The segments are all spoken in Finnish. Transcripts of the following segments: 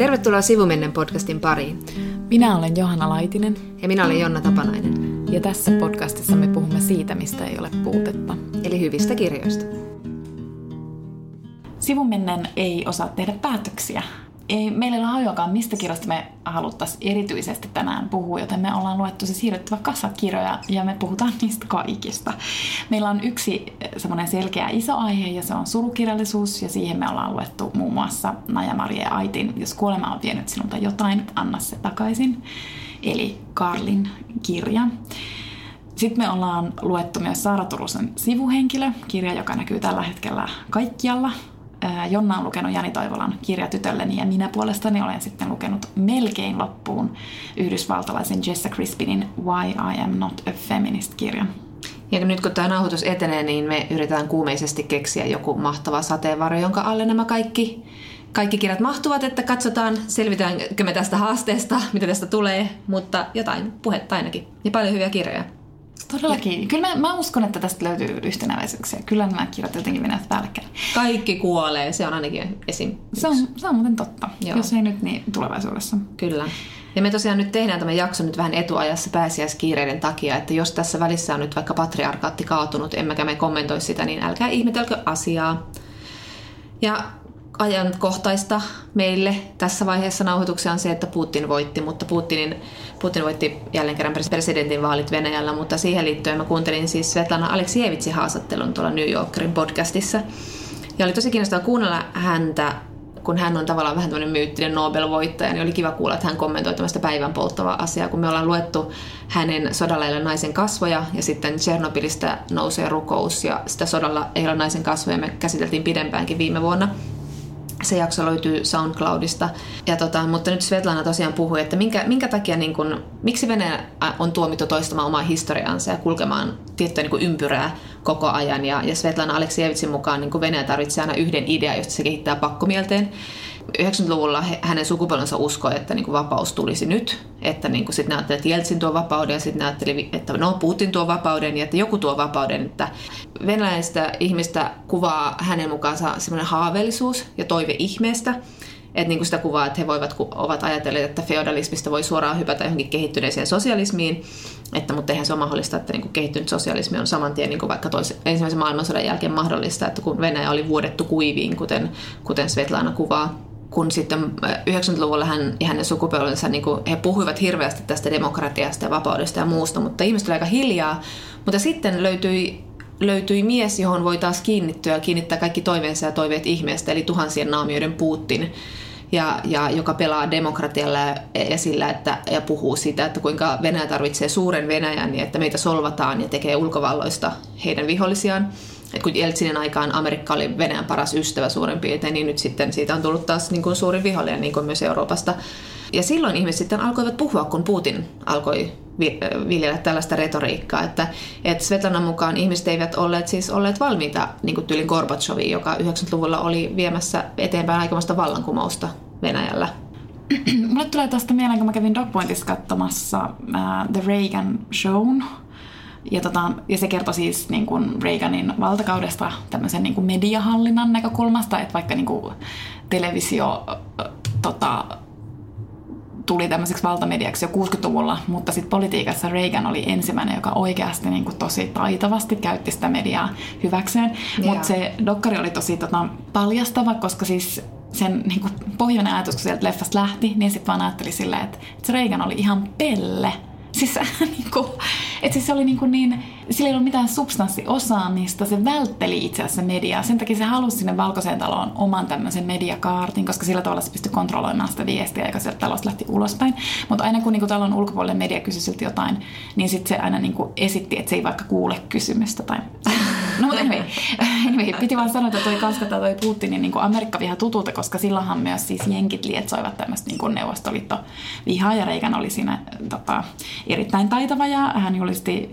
Tervetuloa Sivumennen podcastin pariin. Minä olen Johanna Laitinen. Ja minä olen Jonna Tapanainen. Ja tässä podcastissa me puhumme siitä, mistä ei ole puutetta. Eli hyvistä kirjoista. Sivumennen ei osaa tehdä päätöksiä. Ei meillä ole hajuakaan, mistä kirjasta me haluttaisiin erityisesti tänään puhua, joten me ollaan luettu se siirrettävä kasa kirjoja ja me puhutaan niistä kaikista. Meillä on yksi semmoinen selkeä iso aihe ja se on surukirjallisuus ja siihen me ollaan luettu muun muassa Naja Marie Aidtin Jos kuolema on vienyt sinulta jotain, anna se takaisin, eli Karlin kirja. Sitten me ollaan luettu myös Saara Turusen Sivuhenkilö, kirja, joka näkyy tällä hetkellä kaikkialla. Jonna on lukenut Jani Toivolan Kirjatytölleni ja minä puolestani olen sitten lukenut melkein loppuun yhdysvaltalaisen Jessa Crispinin Why I am not a feminist -kirjan. Ja nyt kun tämä nauhoitus etenee, niin me yritetään kuumeisesti keksiä joku mahtava sateenvarjo, jonka alle nämä kaikki kirjat mahtuvat, että katsotaan, selvitäänkö me tästä haasteesta, mitä tästä tulee, mutta jotain puhetta ainakin. Ja paljon hyviä kirjoja. Todellakin. Kyllä mä uskon, että tästä löytyy yhtenäväisyyksiä. Kyllä nämä kirjat jotenkin menevät päällekkäin. Kaikki kuolee, se on ainakin esim. Se on muuten totta. Joo. Jos ei nyt, niin tulevaisuudessa. Kyllä. Ja me tosiaan nyt tehdään tämä jakso nyt vähän etuajassa pääsiäiskiireiden takia, että jos tässä välissä on nyt vaikka patriarkaatti kaatunut, emmekä me kommentoi sitä, niin älkää ihmetelkö asiaa. Ja ajankohtaista meille tässä vaiheessa nauhoituksia on se, että Putin voitti, mutta Putin voitti jälleen kerran presidentin vaalit Venäjällä, mutta siihen liittyen mä kuuntelin siis Svetlana Aleksijevitsin haastattelun tuolla New Yorkerin podcastissa. Ja oli tosi kiinnostavaa kuunnella häntä, kun hän on tavallaan vähän tämmöinen myyttinen Nobel-voittaja, niin oli kiva kuulla, että hän kommentoi tämmöistä päivän polttavaa asiaa, kun me ollaan luettu hänen Sodalla ei ole naisen kasvoja ja sitten Tšernobylistä nousee rukous ja sitä Sodalla ei ole naisen kasvoja me käsiteltiin pidempäänkin viime vuonna. Se jakso löytyy SoundCloudista. Ja mutta nyt Svetlana tosiaan puhui, että minkä takia, niin kun, miksi Venäjä on tuomittu toistamaan omaa historiaansa ja kulkemaan tiettyä niin kun ympyrää koko ajan. Ja Svetlana Aleksijevitsin mukaan niin kun Venäjä tarvitsee aina yhden idean, josta se kehittää pakkomielteen. 90-luvulla hänen sukupolvensa uskoi, että niin kun vapaus tulisi nyt. Että niin kun sit ne ajattelivat, että Jeltsin tuo vapauden ja sitten ne ajattelivat, että Putin tuo vapauden ja että joku tuo vapauden. Että venäläistä ihmistä kuvaa hänen mukaansa semmoinen haaveellisuus ja toive ihmeestä. Että niin kuin sitä kuvaa, että he ovat ajatelleet, että feodalismista voi suoraan hypätä johonkin kehittyneeseen sosialismiin, mutta eihän se ole mahdollista, että niin kuin kehittynyt sosialismi on saman tien niin kuin vaikka ensimmäisen maailmansodan jälkeen mahdollista, että kun Venäjä oli vuodettu kuiviin, kuten Svetlana kuvaa. Kun sitten 90-luvulla hänen sukupolvensa, niin he puhuivat hirveästi tästä demokratiasta ja vapaudesta ja muusta, mutta ihmiset oli aika hiljaa, mutta sitten löytyi mies, johon voi taas kiinnittyä ja kiinnittää kaikki toiveensa ja toiveet ihmeestä, eli tuhansien naamioiden Putin, ja joka pelaa demokratialla ja sillä, ja puhuu siitä, että kuinka Venäjä tarvitsee suuren Venäjän, niin että meitä solvataan ja tekee ulkovalloista heidän vihollisiaan. Et kun Jeltsinin aikaan Amerikka oli Venäjän paras ystävä suurin piirtein, niin nyt sitten siitä on tullut taas niin kuin suurin vihollinen, niin kuin myös Euroopasta. Ja silloin ihmiset sitten alkoivat puhua, kun Putin alkoi viljellä tällaista retoriikkaa, että Svetlanan mukaan ihmiset eivät olleet valmiita niin kuin tyylin Gorbatšoviin, joka 90-luvulla oli viemässä eteenpäin aikamoista vallankumousta Venäjällä. Mulle tulee tästä mieleen, kun mä kävin Dogpointissa katsomassa The Reagan Shown. Ja se kertoi siis niin kuin Reaganin valtakaudesta tämmöisen niin kuin mediahallinnan näkökulmasta, että vaikka niin kuin televisio tuli tämmöiseksi valtamediaksi jo 60-luvulla, mutta sitten politiikassa Reagan oli ensimmäinen, joka oikeasti niin kuin tosi taitavasti käytti sitä mediaa hyväkseen. Yeah. Mutta se dokkari oli tosi paljastava, koska siis sen niin kuin pohjainen ajatus, kun sieltä leffasta lähti, niin sitten vaan ajatteli silleen, että se Reagan oli ihan pelle. Siis, se oli niin, sillä ei ollut mitään substanssiosaamista, se vältteli itse asiassa mediaa. Sen takia se halusi sinne Valkoiseen taloon oman tämmöisen mediakaartin, koska sillä tavalla se pystyi kontrolloimaan sitä viestiä, joka sieltä talosta lähti ulospäin. Mutta aina kun talon ulkopuolelle media kysyi siltä jotain, niin sitten se aina esitti, että se ei vaikka kuule kysymystä. Tai... No mutta anyway, piti vaan sanoa, että toi Putinin Amerikka-viha tutulta, koska silloinhan myös siis jenkit lietsoivat tämmöistä Neuvostoliitto-vihaa, ja Reagan oli siinä erittäin taitava, ja hän julisti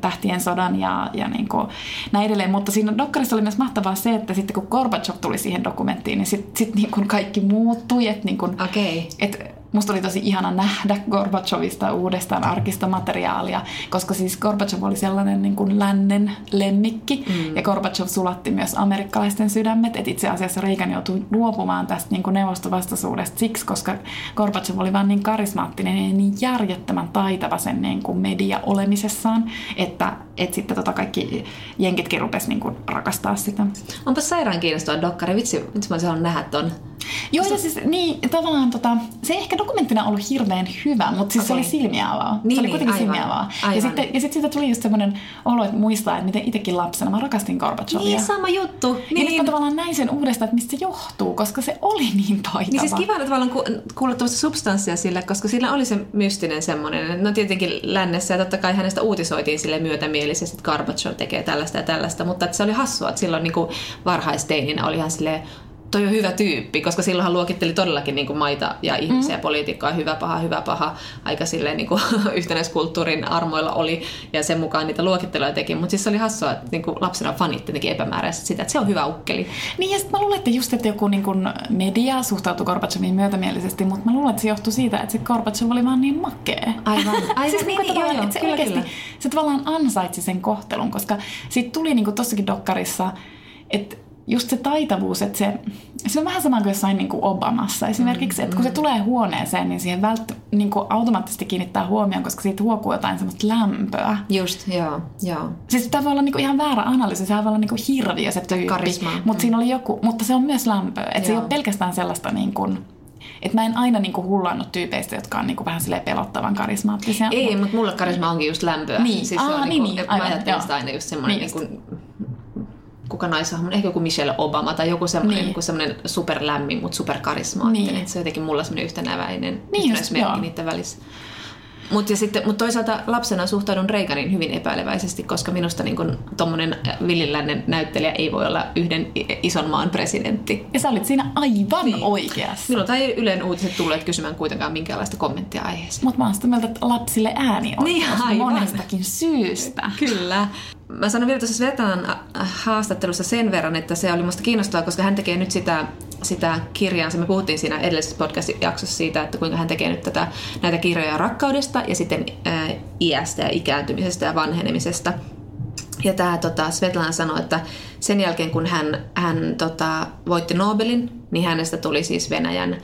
tähtien sodan ja näin edelleen. Mutta siinä dokkarissa oli myös mahtavaa se, että sitten kun Gorbatšov tuli siihen dokumenttiin, niin sitten kaikki muuttui. Että Musta oli tosi ihana nähdä Gorbatšovista uudestaan arkistomateriaalia, koska siis Gorbatšov oli sellainen niin kuin lännen lemmikki, ja Gorbatšov sulatti myös amerikkalaisten sydämet, että itse asiassa Reagan joutui luopumaan tästä niin kuin neuvostovastaisuudesta siksi, koska Gorbatšov oli vaan niin karismaattinen ja niin järjettömän taitava sen niin kuin media olemisessaan, että sitten kaikki jenkitkin rupesi niin kuin rakastaa sitä. Onpa sairaan kiinnostava dokkari, vitsi mä olisin halunnut nähdä ton. Joo, ja siis niin, tavallaan se ei ehkä dokumenttina ollut hirveän hyvä, mutta siis se oli silmiä avaa. Niin, se oli kuitenkin silmiä avaa. Ja sitten siitä tuli just semmoinen olo, että muistaa, että miten itsekin lapsena mä rakastin Gorbatšovia. Niin, sama juttu. Niin, mä tavallaan näin sen uudestaan, että mistä se johtuu, koska se oli niin taitava. Niin siis kiva tavallaan kuulla tuosta substanssia sille, koska sillä oli se mystinen semmoinen. No tietenkin lännessä ja totta kai hänestä uutisoitiin sille myötämielisesti, että Gorbatšov tekee tällaista ja tällaista, mutta että se oli hassua, että silloin niin kuin varhaisteininä oli ihan silleen, toi on hyvä tyyppi, koska silloinhan luokitteli todellakin niin kuin maita ja ihmisiä, politiikkaa, hyvä, paha, aika silleen niin kuin yhtenäiskulttuurin armoilla oli ja sen mukaan niitä luokitteluja teki, mutta siis se oli hassua, että niin kuin lapsena fanit tietenkin epämääräisesti sitä, että se on hyvä ukkeli. Niin ja sitten mä luulen, että just, että joku niin kuin media suhtautui Gorbatšoviin myötämielisesti, mutta mä luulen, että se johtui siitä, että se Gorbatšov oli vaan niin makea. Aivan. Siis niin, joo, että se kyllä, oikeasti, kyllä. Se tavallaan ansaitsi sen kohtelun, koska siitä tuli niin kuin tossakin dokkarissa, että just se taitavuus, että se on vähän sama kuin jossain niin kuin Obamassa esimerkiksi, että kun se tulee huoneeseen, niin siihen niin kuin automaattisesti kiinnittää huomioon, koska siitä huokuu jotain semmoista lämpöä. Just, joo. Siis tämä voi olla niin kuin ihan väärä analyysi, se voi olla niin kuin hirviö se tyyppi, mutta siinä oli joku, mutta se on myös lämpöä, että se ei ole pelkästään sellaista niin kuin, että mä en aina niinku hullannut tyypeistä, jotka on niinku vähän silleen pelottavan karismaattisia. Ei, mutta mulle karisma onkin just lämpöä. Niin, siis se on niin, aivan, mä ajattelen sitä aina just semmoinen niin kuka naisahmon, ehkä joku Michelle Obama tai joku semmoinen niin superlämmin, mutta superkarismaattinen. Niin. Se on jotenkin mulla semmoinen yhtenäväinen yhtenäismerkki niiden välissä. Mutta toisaalta lapsena suhtaudun Reaganin hyvin epäileväisesti, koska minusta niin tuommoinen villiläinen näyttelijä ei voi olla yhden ison maan presidentti. Ja sä olit siinä aivan oikeassa. Minulta ei Ylen uutiset tulleet kysymään kuitenkaan minkäänlaista kommenttia aiheeseen. Mutta mä oon sitä mieltä, että lapsille ääni on monestakin syystä. Kyllä. Mä sanon vielä tuossa Svetanan haastattelussa sen verran, että se oli musta kiinnostavaa, koska hän tekee nyt sitä kirjaansa. Me puhuttiin siinä edellisessä podcast-jaksossa siitä, että kuinka hän tekee nyt näitä kirjoja rakkaudesta ja sitten iästä ja ikääntymisestä ja vanhenemisesta. Ja tämä Svetlana sanoi, että sen jälkeen kun hän voitti Nobelin, niin hänestä tuli siis Venäjän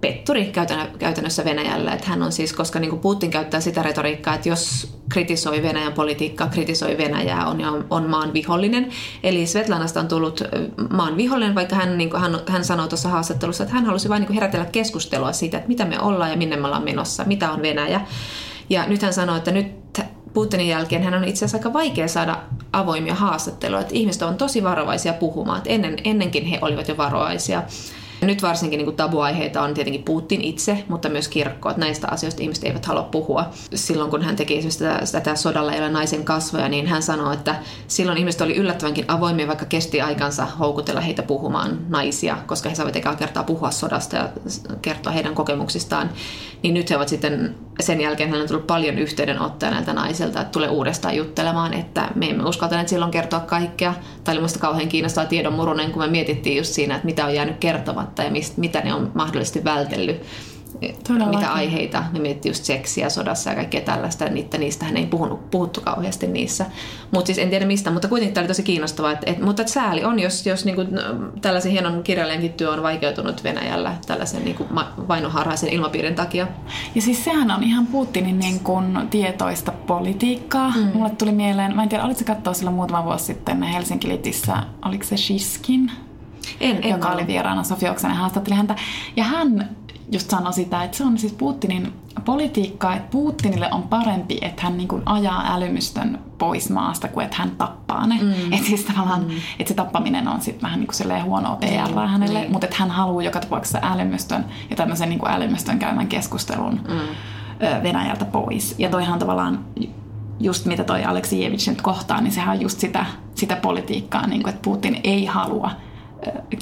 petturi käytännössä Venäjällä, että hän on siis, koska niin kuin Putin käyttää sitä retoriikkaa, että jos kritisoi Venäjän politiikkaa, kritisoi Venäjää, on maan vihollinen. Eli Svetlanasta on tullut maan vihollinen, vaikka hän sanoi tuossa haastattelussa, että hän halusi vain niin kuin herätellä keskustelua siitä, että mitä me ollaan ja minne me ollaan menossa, mitä on Venäjä. Ja nyt hän sanoi, että nyt Putinin jälkeen hän on itse asiassa aika vaikea saada avoimia haastatteluja, että ihmiset on tosi varovaisia puhumaan, että ennenkin he olivat jo varovaisia. Nyt varsinkin niin kuin tabuaiheita on tietenkin Putin itse, mutta myös kirkko, että näistä asioista ihmiset eivät halua puhua. Silloin kun hän teki esimerkiksi tätä Sodalla ei ole naisen kasvoja, niin hän sanoi, että silloin ihmiset oli yllättävänkin avoimia, vaikka kesti aikansa houkutella heitä puhumaan naisia, koska he saivat ekaa kertaa puhua sodasta ja kertoa heidän kokemuksistaan. Niin nyt he ovat sitten, sen jälkeen hän on tullut paljon yhteydenottoja näiltä naisilta, että tulee uudestaan juttelemaan, että me emme uskaltaneet silloin kertoa kaikkea. Tai oli musta kauhean kiinnostavaa tiedon murunen, kun me mietittiin just siinä, että mitä on jäänyt kertomaan. Tai mitä ne on mahdollisesti vältellyt, mitä aiheita. Me miettii just seksiä sodassa ja kaikkea tällaista, niistähän ei puhuttu kauheasti niissä. Mutta siis en tiedä mistä, mutta kuitenkin tämä oli tosi kiinnostavaa. Mutta sääli on, jos niinku, tällaisen hienon kirjailijankin työ on vaikeutunut Venäjällä tällaisen niinku, vainoharhaisen ilmapiirin takia. Ja siis sehän on ihan Putinin niin kun tietoista politiikkaa. Mulle tuli mieleen, mä en tiedä, olitko katsoa silloin muutama vuosi sitten Helsinki Litissä, oliko se Shiskin? En joka oli vieraana, Sofi Oksanen haastatteli häntä. Ja hän just sanoi sitä, että se on siis Putinin politiikkaa, että Putinille on parempi, että hän niin kuin ajaa älymystön pois maasta, kuin että hän tappaa ne. Että siis tavallaan, että se tappaminen on sitten vähän niin kuin huonoa PR hänelle, mutta että hän haluaa joka tapauksessa älymystön ja tämmöisen niin kuin älymystön käymän keskustelun Venäjältä pois. Ja toihan tavallaan just mitä toi Aleksijevitš nyt kohtaa, niin sehän on just sitä politiikkaa, niin kuin, että Putin ei halua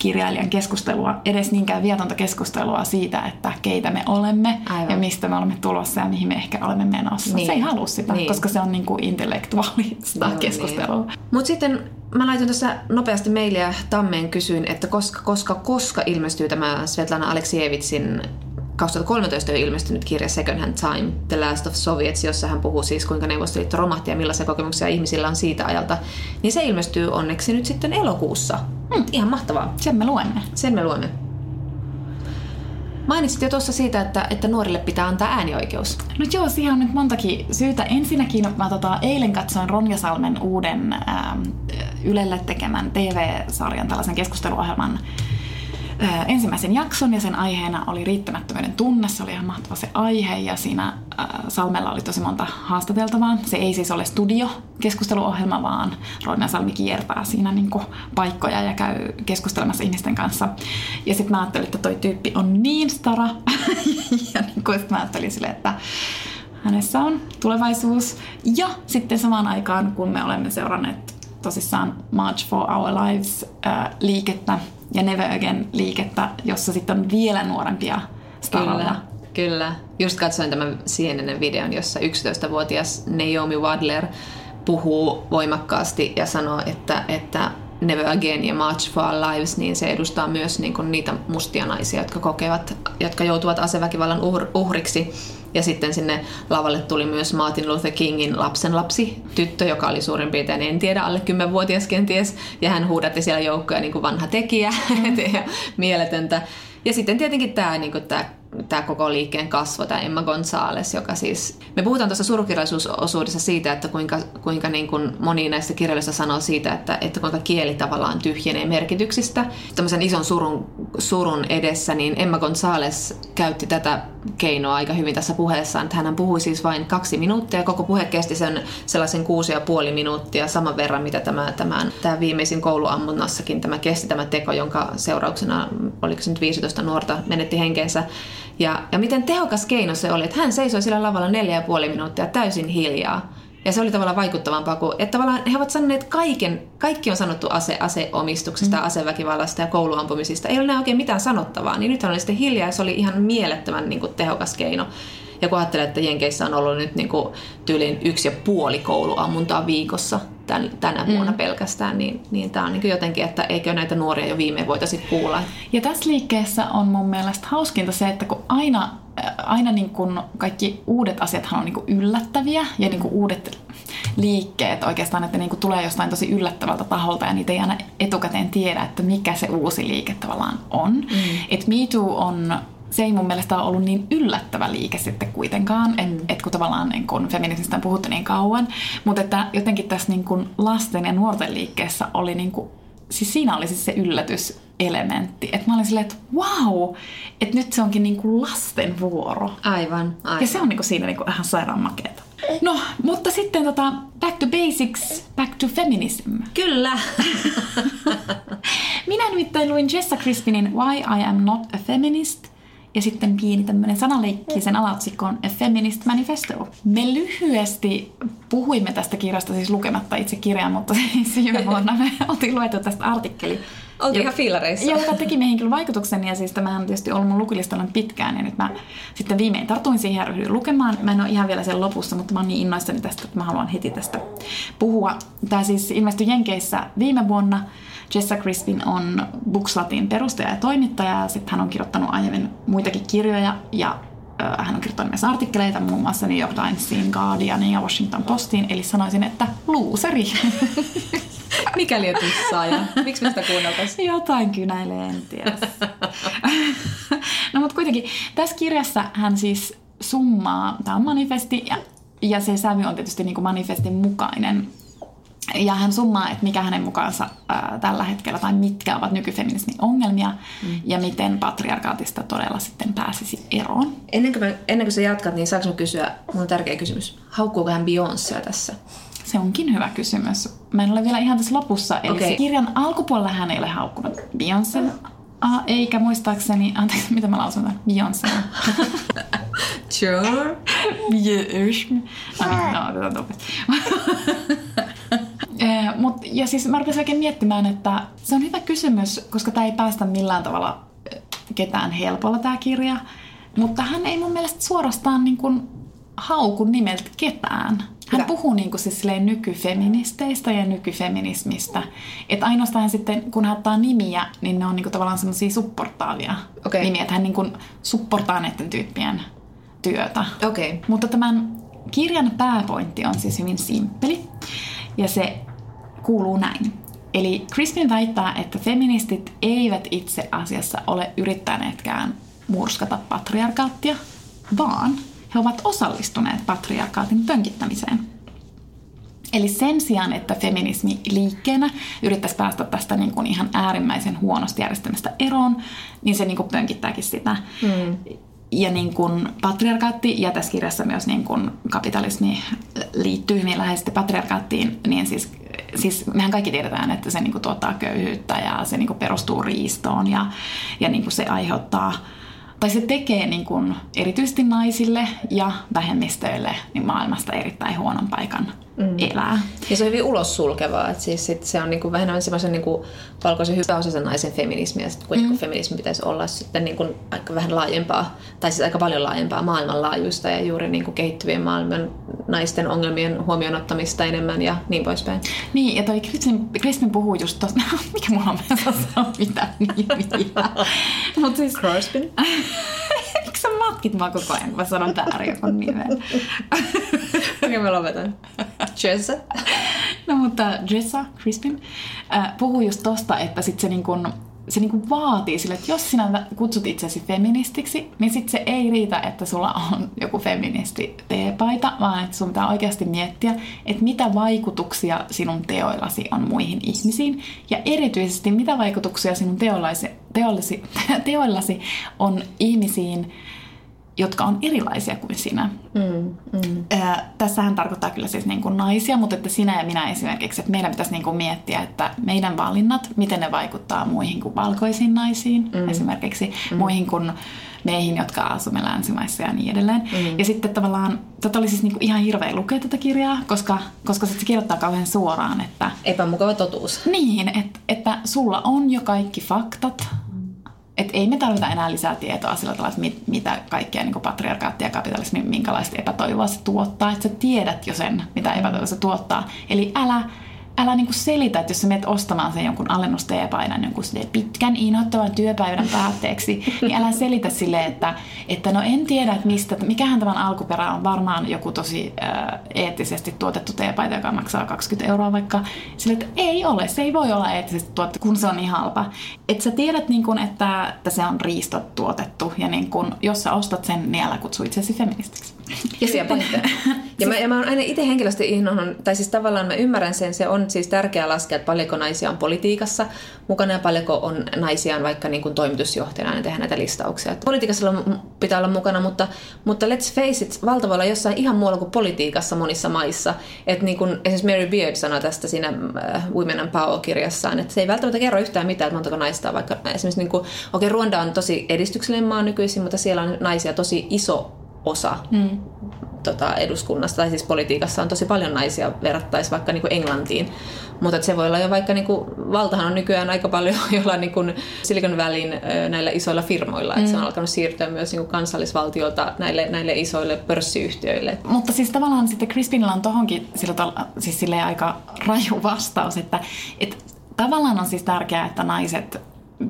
kirjailijan keskustelua, edes niinkään vietonta keskustelua siitä, että keitä me olemme. Aivan. Ja mistä me olemme tulossa ja mihin me ehkä olemme menossa. Niin. Se ei halua sitä, koska se on niinku intellektuaalista keskustelua. Niin. Mutta sitten mä laitoin tuossa nopeasti mailia Tammeen, kysyin, että koska ilmestyy tämä Svetlana Aleksijevitsin 2013 on ilmestynyt kirja Second Hand Time, The Last of Soviets, jossa hän puhuu siis kuinka Neuvostoliitto romahti ja millaisia kokemuksia ihmisillä on siitä ajalta. Niin se ilmestyy onneksi nyt sitten elokuussa. Ihan mahtavaa. Sen me luemme. Mainitsit jo tuossa siitä, että nuorille pitää antaa äänioikeus. No joo, siihen on nyt montakin syytä. Ensinnäkin mä eilen katsoin Ronja Salmen uuden Ylelle tekemän TV-sarjan, tällaisen keskusteluohjelman ensimmäisen jakson, ja sen aiheena oli riittämättömyyden tunne. Se oli ihan mahtava se aihe, ja siinä Salmella oli tosi monta haastateltavaa. Se ei siis ole studiokeskusteluohjelma, vaan Ronja Salmi kiertää siinä niinku paikkoja ja käy keskustelemassa ihmisten kanssa. Ja sitten mä ajattelin, että toi tyyppi on niin stara, ja niinku sit mä ajattelin silleen, että hänessä on tulevaisuus. Ja sitten samaan aikaan, kun me olemme seuranneet tosissaan March for Our Lives-liikettä, ja Never Again-liikettä, jossa sitten on vielä nuorempia staroja. Kyllä. Just katsoin tämän CNN-videon, jossa 11-vuotias Naomi Wadler puhuu voimakkaasti ja sanoo, että Never Again ja March for Our Lives, niin se edustaa myös niin kuin niitä mustia naisia, jotka joutuvat aseväkivallan uhriksi. Ja sitten sinne lavalle tuli myös Martin Luther Kingin lapsenlapsi, tyttö, joka oli suurin piirtein, en tiedä, alle 10-vuotias kenties. Ja hän huudatti siellä joukkoja niin kuin vanha tekijä, mieletöntä. Ja sitten tietenkin tämä, niin kuin tämä koko liikkeen kasvo, tämä Emma Gonzalez, joka siis... Me puhutaan tuossa surukirjallisuusosuudessa siitä, että kuinka niin kuin moni näistä kirjallisista sanoo siitä, että kuinka kieli tavallaan tyhjenee merkityksistä. Tämmöisen ison surun edessä, niin Emma Gonzalez käytti tätä keinoa aika hyvin tässä puheessaan, että hän puhui siis vain 2 minuuttia. Koko puhe kesti sen sellaisen 6,5 minuuttia, saman verran, mitä tämä viimeisin kouluammunnassakin tämä teko, jonka seurauksena, oliko se nyt 15 nuorta, menetti henkeensä. Ja miten tehokas keino se oli, että hän seisoi sillä lavalla 4,5 minuuttia täysin hiljaa. Ja se oli tavallaan vaikuttavampaa kuin, että tavallaan he ovat sanoneet kaikki on sanottu aseomistuksesta, aseväkivallasta ja kouluampumisista. Ei ole enää oikein mitään sanottavaa, niin nyt hän oli sitten hiljaa ja se oli ihan mielettömän niin kuin tehokas keino. Ja kun ajattelee, että Jenkeissä on ollut nyt niin kuin tyylin 1,5 kouluammuntaa viikossa tänä vuonna pelkästään, niin tämä on niin jotenkin, että eikö näitä nuoria jo viimein voitaisiin kuulla. Ja tässä liikkeessä on mun mielestä hauskinta se, että kun aina niin kuin kaikki uudet asiathan on niin kuin yllättäviä ja niin kuin uudet liikkeet oikeastaan, että niin kuin tulee jostain tosi yllättävältä taholta ja niitä ei aina etukäteen tiedä, että mikä se uusi liike tavallaan on. Että Me Too on... Se ei mun mielestä ole ollut niin yllättävä liike sitten kuitenkaan, että kun tavallaan niin kun feminismistä on puhuttu niin kauan, mutta että jotenkin tässä niin kun lasten ja nuorten liikkeessä oli niin kun, siis siinä oli siis se yllätyselementti, että mä olin silleen, että wow, että nyt se onkin niin kun lasten vuoro. Aivan. Ja se on niin kun siinä niin kun ihan sairaan makeeta. No, mutta sitten back to basics, back to feminism. Kyllä. Minä nimittäin luin Jessa Crispinin Why I am not a feminist. Ja sitten pieni tämmöinen sanaleikki, sen alaotsikko on A Feminist Manifesto. Me lyhyesti puhuimme tästä kirjasta, siis lukematta itse kirjaa, mutta siis viime vuonna me oltiin luettu tästä artikkeli. Oltiin ihan fiilareissa. Joka teki meihin kyllä vaikutuksen, ja siis tämähän on tietysti ollut mun lukilistalla pitkään, ja nyt mä sitten viimein tartuin siihen ja ryhdyin lukemaan. Mä en ole ihan vielä sen lopussa, mutta mä oon niin innoissani tästä, että mä haluan heti tästä puhua. Tää siis ilmestyi Jenkeissä viime vuonna. Jessa Crispin on Booklatin perustaja ja toimittaja, ja sitten hän on kirjoittanut aiemmin muitakin kirjoja, ja hän on kirjoittanut myös artikkeleita muun muassa New York Timesiin, Guardianiin ja Washington Postiin, eli sanoisin, että luuseri. Mikäli et ussaa, ja miksi me sitä kuunneltaisiin? Jotain kynäilee, en tiedä. No mutta kuitenkin, tässä kirjassa hän siis summaa, tämä on manifesti, ja se sävy on tietysti niin kuin manifestin mukainen. Ja hän summaa, että mikä hänen mukaansa tällä hetkellä, tai mitkä ovat nykyfeminismin ongelmia, ja miten patriarkaatista todella sitten pääsisi eroon. Ennen kuin sä jatkat, niin saanko kysyä, mun on tärkeä kysymys, haukkuuko hän Beyoncéa tässä? Se onkin hyvä kysymys. Mä en ole vielä ihan tässä lopussa, eli okay. Kirjan alkupuolella hän ei ole haukkunut Beyoncéa, eikä muistaakseni, anteeksi, mitä mä lausun tämän, Beyoncéa. Sure. Beyoncéa. Ja siis mä rupesin oikein miettimään, että se on hyvä kysymys, koska tää ei päästä millään tavalla ketään helpolla tää kirja. Mutta hän ei mun mielestä suorastaan niin kuin hauku nimeltä ketään. Hän puhuu niin kuin siis nykyfeministeistä ja nykyfeminismistä. Että ainoastaan sitten, kun hän ottaa nimiä, niin ne on niin kuin tavallaan semmoisia supportaavia nimiä. Että hän niin kuin supportaa näiden tyyppien työtä. Mutta tämän kirjan pääpointti on siis hyvin simppeli. Ja se kuuluu näin. Eli Crispin väittää, että feministit eivät itse asiassa ole yrittäneetkään murskata patriarkaattia, vaan he ovat osallistuneet patriarkaatin pönkittämiseen. Eli sen sijaan, että feminismi liikkeenä yrittäisi päästä tästä niin kuin ihan äärimmäisen huonosti järjestämistä eroon, niin se niin kuin pönkittääkin sitä. Ja niin kuin patriarkaatti, ja tässä kirjassa myös niin kuin kapitalismi liittyy hyvin läheisesti patriarkaattiin, niin siis mehän kaikki tiedetään, että se niin kuin tuottaa köyhyyttä ja se niin kuin perustuu riistoon ja niin kuin se aiheuttaa tai se tekee niin kuin erityisesti naisille ja vähemmistöille niin maailmasta erittäin huonon paikan elää. Ja se on hyvin ulossulkevaa. Että siis sit se on niin kuin vähän semmoisen niin kuin valkoisen hyväosaisen naisen feminismiä. Kuitenkin feminismi pitäisi olla sitten niin kuin aika vähän laajempaa, tai siis aika paljon laajempaa maailmanlaajuista ja juuri niin kuin kehittyvien maailman naisten ongelmien huomioon ottamista enemmän ja niin poispäin. Niin, ja toi Crispin puhuu just tuosta. Mikä mulla on sanoa mitään nimiä? Mut siis Crispin? Eikö sä matkit vaan koko ajan, kun mä sanon väärin jonkun nimen? Okei, mä lopetan. Jessa. No mutta Jessa Crispin puhuu just tosta, että sit se vaatii sille, että jos sinä kutsut itsesi feministiksi, niin sit se ei riitä, että sulla on joku feministi teepaita, vaan että sun pitää oikeasti miettiä, että mitä vaikutuksia sinun teoillasi on muihin ihmisiin, ja erityisesti mitä vaikutuksia sinun teoillasi on ihmisiin, jotka on erilaisia kuin sinä. Tässähän tarkoittaa kyllä siis niin kuin naisia, mutta että sinä ja minä esimerkiksi, että meidän pitäisi niin kuin miettiä, että meidän valinnat, miten ne vaikuttaa muihin kuin valkoisiin naisiin, esimerkiksi muihin kuin meihin, jotka asumme länsimaissa ja niin edelleen. Ja sitten tavallaan, tätä oli siis niin kuin ihan hirveä lukea tätä kirjaa, koska se kirjoittaa kauhean suoraan, että epämukava totuus. Niin, että sulla on jo kaikki faktat. Että ei me tarvita enää lisää tietoa sillä tavalla, että mitä kaikkea niin kuin patriarkaatti ja kapitalismi, minkälaista epätoivoa se tuottaa. Että sä tiedät jo sen, mitä epätoivoa se tuottaa. Eli älä niin kuin selitä, että jos sä menet ostamaan sen jonkun alennusteepainan jonkun pitkän inhoittavan työpäivän päätteeksi, niin älä selitä silleen, että no en tiedä, että mistä, mikähän tämän alkuperä on, varmaan joku tosi eettisesti tuotettu teepaita, joka maksaa 20 € vaikka. Sille, että ei ole, se ei voi olla eettisesti tuotettu, kun se on niin halpa. Että sä tiedät, niin kuin, että se on riistot tuotettu ja niin kuin, jos sä ostat sen, niin älä kutsu itsesi feministiksi. Ja sitten, mä oon aina itse henkilöstö innohon, tai siis tavallaan mä ymmärrän sen, se on siis tärkeää laskea, että paljonko naisia on politiikassa mukana ja paljonko on naisia on vaikka niin kuin toimitusjohtajana, ja tehdään näitä listauksia. Politiikassa pitää olla mukana, mutta let's face it, valtavalla jossain ihan muualla kuin politiikassa monissa maissa. Että niin kuin esimerkiksi Mary Beard sanoi tästä siinä Women and Power-kirjassaan, että se ei välttämättä kerro yhtään mitään, että montako naista on vaikka esimerkiksi niin kuin, Ruanda on tosi edistyksellinen maa nykyisin, mutta siellä on naisia tosi iso osa eduskunnasta, tai siis politiikassa on tosi paljon naisia verrattaisi vaikka niin kuin Englantiin, mutta se voi olla jo vaikka, niin kuin, valtahan on nykyään aika paljon jollain niin kuin Silicon Valleyn näillä isoilla firmoilla, että se on alkanut siirtyä myös niin kuin kansallisvaltiolta näille isoille pörssiyhtiöille. Mutta siis tavallaan sitten Crispinilla on tohonkin siis aika raju vastaus, että tavallaan on siis tärkeää, että naiset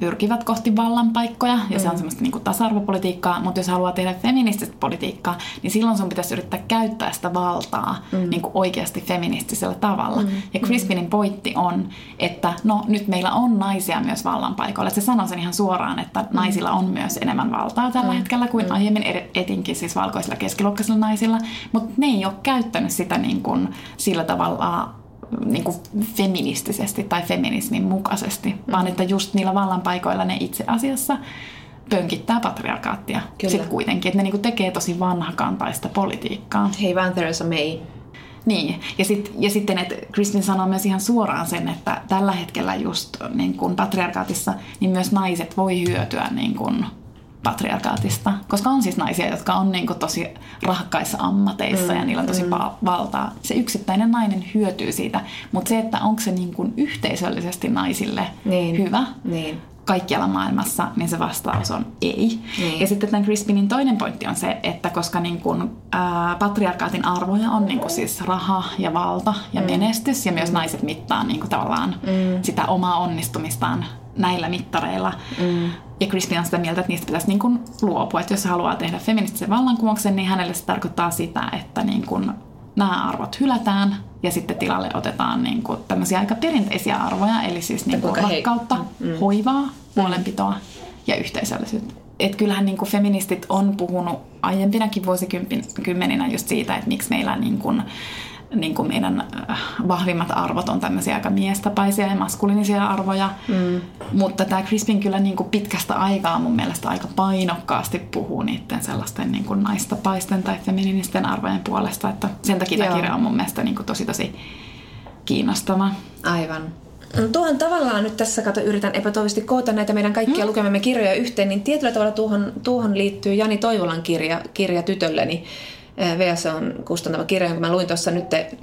pyrkivät kohti vallanpaikkoja, ja se on semmoista niin kuin tasa-arvopolitiikkaa, mutta jos haluaa tehdä feminististä politiikkaa, niin silloin sun pitäisi yrittää käyttää sitä valtaa niin kuin oikeasti feministisellä tavalla. Ja Crispinin pointti on, että no nyt meillä on naisia myös vallanpaikoilla. Se sanoo sen ihan suoraan, että naisilla on myös enemmän valtaa tällä hetkellä kuin aiemmin, etenkin siis valkoisilla keskiluokkaisilla naisilla, mutta ne ei ole käyttänyt sitä niin kuin sillä tavalla niin kuin feministisesti tai feminismin mukaisesti, vaan että just niillä vallanpaikoilla ne itse asiassa pönkittää patriarkaattia. Kyllä. Sitten kuitenkin, että ne niin kuin tekee tosi vanhakantaista politiikkaa. Hei vaan Theresa May. Niin, ja sitten että Crispin sanoo myös ihan suoraan sen, että tällä hetkellä just niin kuin patriarkaatissa niin myös naiset voi hyötyä niin kuin patriarkaatista, koska on siis naisia, jotka on niin kuin tosi rahakkaissa ammateissa ja niillä on tosi valtaa. Se yksittäinen nainen hyötyy siitä, mutta se, että onko se niin kuin yhteisöllisesti naisille hyvä, kaikkialla maailmassa, niin se vastaus on ei. Mm. Ja sitten tämän Crispinin toinen pointti on se, että koska niin kun, patriarkaatin arvoja on niin kun siis raha ja valta ja menestys, ja myös naiset mittaa niin kun tavallaan sitä omaa onnistumistaan näillä mittareilla. Mm. Ja Crispin on sitä mieltä, että niistä pitäisi niin kun luopua. Että jos haluaa tehdä feministisen vallankumouksen, niin hänelle se tarkoittaa sitä, että niin kun nämä arvot hylätään ja sitten tilalle otetaan niin kuin tämmöisiä aika perinteisiä arvoja, eli siis niin kuin rakkautta, hoivaa, huolenpitoa ja yhteisöllisyyttä. Et kyllähän niin kuin feministit on puhunut aiempinakin vuosikymmeninä just siitä, että miksi meillä niin kuin meidän vahvimmat arvot on tämmöisiä aika miestapaisia ja maskuliinisia arvoja. Mm. Mutta tämä Crispin kyllä niin kuin pitkästä aikaa mun mielestä aika painokkaasti puhuu niiden sellaisten niin kuin naistapaisten tai feminististen arvojen puolesta. Että sen takia tämä kirja on mun mielestä niin kuin tosi kiinnostava. Aivan. No, tuohon tavallaan nyt tässä yritän epätoivoisesti koota näitä meidän kaikkia lukemamme kirjoja yhteen, niin tietyllä tavalla tuohon liittyy Jani Toivolan kirjatytölleni. VS on kustantava kirja, jonka mä luin tuossa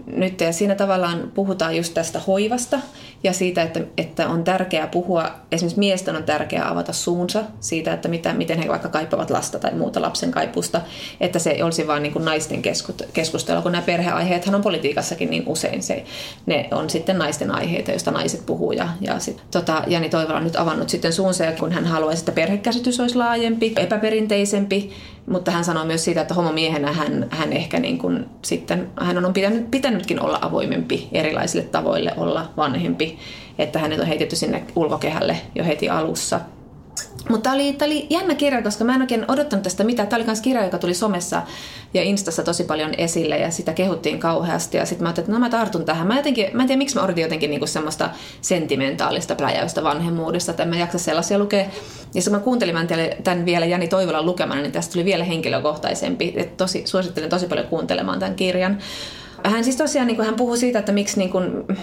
nyt, ja siinä tavallaan puhutaan just tästä hoivasta ja siitä, että on tärkeää puhua, esimerkiksi miesten on tärkeää avata suunsa siitä, että miten he vaikka kaipaavat lasta tai muuta lapsen kaipusta, että se olisi vaan niin kuin naisten keskustelu, kun nämä perheaiheethan on politiikassakin niin usein ne on sitten naisten aiheita, joista naiset puhuu, ja sitten Jani Toivola on nyt avannut sitten suunsa, ja kun hän haluaisi, että perhekäsitys olisi laajempi, epäperinteisempi, mutta hän sanoo myös siitä, että homomiehenä hän ehkä niin kuin sitten, hän on pitänytkin olla avoimempi erilaisille tavoille olla vanhempi, että hänet on heitetty sinne ulkokehälle jo heti alussa. Mutta tämä oli jännä kirja, koska mä en oikein odottanut tästä mitään. Tämä oli myös kirja, joka tuli somessa ja Instassa tosi paljon esille ja sitä kehuttiin kauheasti. Ja sitten mä ajattelin, että mä tartun tähän. Mä en tiedä, miksi mä odotin jotenkin niinku semmoista sentimentaalista pläjäystä vanhemmuudesta, että en mä jaksa sellaisia lukea. Ja kun mä kuuntelin tämän vielä Jani Toivolan lukemana, niin tästä tuli vielä henkilökohtaisempi. Et suosittelen tosi paljon kuuntelemaan tämän kirjan. Hän siis tosiaan niin hän puhuu siitä, että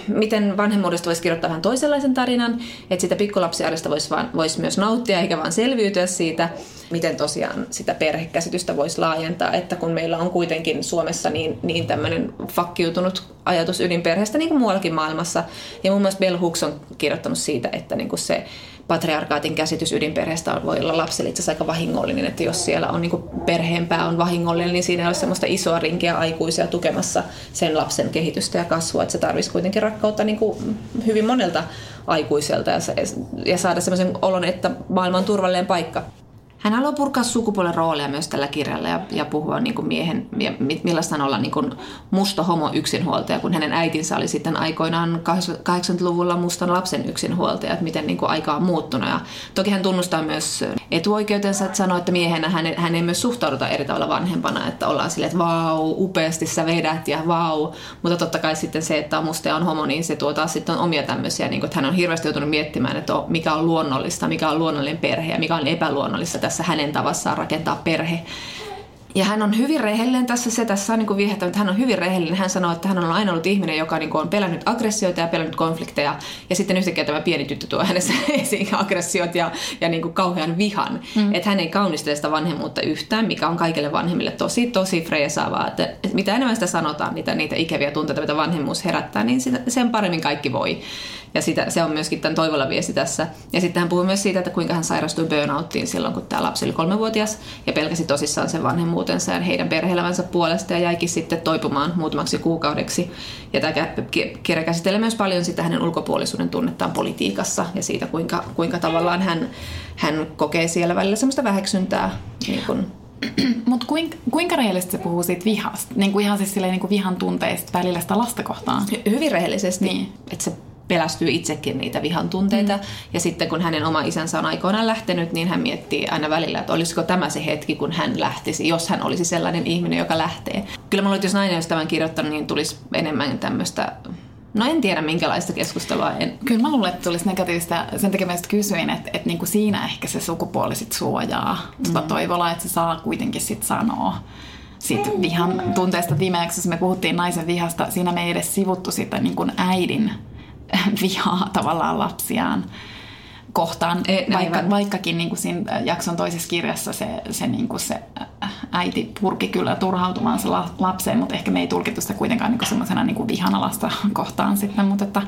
miten vanhemmuudesta voisi kirjoittaa vähän toisenlaisen tarinan, että sitä pikkulapsiarjesta voisi myös nauttia eikä vaan selviytyä siitä, miten tosiaan sitä perhekäsitystä voisi laajentaa, että kun meillä on kuitenkin Suomessa niin tämmöinen vakkiutunut ajatus ydinperheestä niin kuin muuallakin maailmassa, ja muun muassa Bell Hooks on kirjoittanut siitä, että niin kuin se patriarkaatin käsitys ydinperheestä voi olla lapselle itse asiassa aika vahingollinen, että jos siellä on niin perheenpää on vahingollinen, niin siinä ei ole semmoista isoa rinkiä aikuisia tukemassa sen lapsen kehitystä ja kasvua, että se tarvitsisi kuitenkin rakkautta niin kuin hyvin monelta aikuiselta ja saada semmoisen olon, että maailma on turvallinen paikka. Hän haluaa purkaa sukupuolen roolia myös tällä kirjalla ja puhua niin kuin miehen, millaista on olla niin kuin musta homo yksinhuoltaja, kun hänen äitinsä oli sitten aikoinaan 80-luvulla mustan lapsen yksinhuoltaja, että miten niin kuin aika on muuttunut. Ja toki hän tunnustaa myös etuoikeutensa, että sanoo, että miehenä hän ei myös suhtauduta eri tavalla vanhempana, että ollaan silleen, että vau, upeasti sä vedät ja vau, mutta totta kai sitten se, että on musta ja on homo, niin se tuo taas sitten omia tämmöisiä, niin kuin, että hän on hirveästi joutunut miettimään, että mikä on luonnollista, mikä on luonnollinen perhe ja mikä on epäluonnollista tässä hänen tavassaan rakentaa perhe. Ja hän on hyvin rehellinen tässä on niin viehättävä, että hän on hyvin rehellinen. Hän sanoo, että hän on aina ollut ihminen, joka niin on pelännyt aggressioita ja pelännyt konflikteja. Ja sitten yhtäkkiä tämä pieni tyttö tuo hänessä esiin aggressiot ja niin kauhean vihan. Mm. Että hän ei kaunistele sitä vanhemmuutta yhtään, mikä on kaikille vanhemmille tosi freesaavaa. Että mitä enemmän sitä sanotaan, niitä ikäviä tunteita, mitä vanhemmuus herättää, niin sen paremmin kaikki voi. Ja se on myöskin tämän Toivolan viesti tässä. Ja sitten hän puhui myös siitä, että kuinka hän sairastui burnouttiin silloin, kun tämä lapsi oli 3-vuotias ja pelkäsi tosissaan sen vanhemmuutensa ja heidän perhe-elämänsä puolesta ja jäikin sitten toipumaan muutamaksi kuukaudeksi. Ja tämä kirja käsittelee myös paljon sitä hänen ulkopuolisuuden tunnettaan politiikassa ja siitä, kuinka tavallaan hän kokee siellä välillä semmoista väheksyntää. Niin mutta kuinka rehellisesti se puhuu siitä vihasta? Niin kuin ihan siis silleen, niin kuin vihan tunteista välillä sitä lasta kohtaan? Hyvin rehellisesti. Niin. Että se pelästyy itsekin niitä vihan tunteita. Ja sitten kun hänen oma isänsä on aikoinaan lähtenyt, niin hän miettii aina välillä, että olisiko tämä se hetki, kun hän lähtisi, jos hän olisi sellainen ihminen, joka lähtee. Kyllä mä luulen, että jos nainen olisi tämän kirjoittanut, niin tulisi enemmän tämmöistä, no en tiedä minkälaista keskustelua. Kyllä mä luulen, että tulisi negatiivista. Sen takia mä kysyin, että niinku siinä ehkä se sukupuoli sit suojaa Toivola, että se saa kuitenkin sit sanoa. Sitten vihan tunteesta viime jaksossa me puhuttiin naisen vihasta. Siinä me ei edes sivuttu sitä niin kuin äidin vihaa tavallaan lapsiaan, kohtaan, vaikkakin niin kuin siinä jakson toisessa kirjassa se, niin kuin se äiti purki kyllä turhautumansa lapseen, mutta ehkä me ei tulkittu sitä kuitenkaan niin kuin semmoisena niin kuin vihanalasta kohtaan sitten. Mutta että,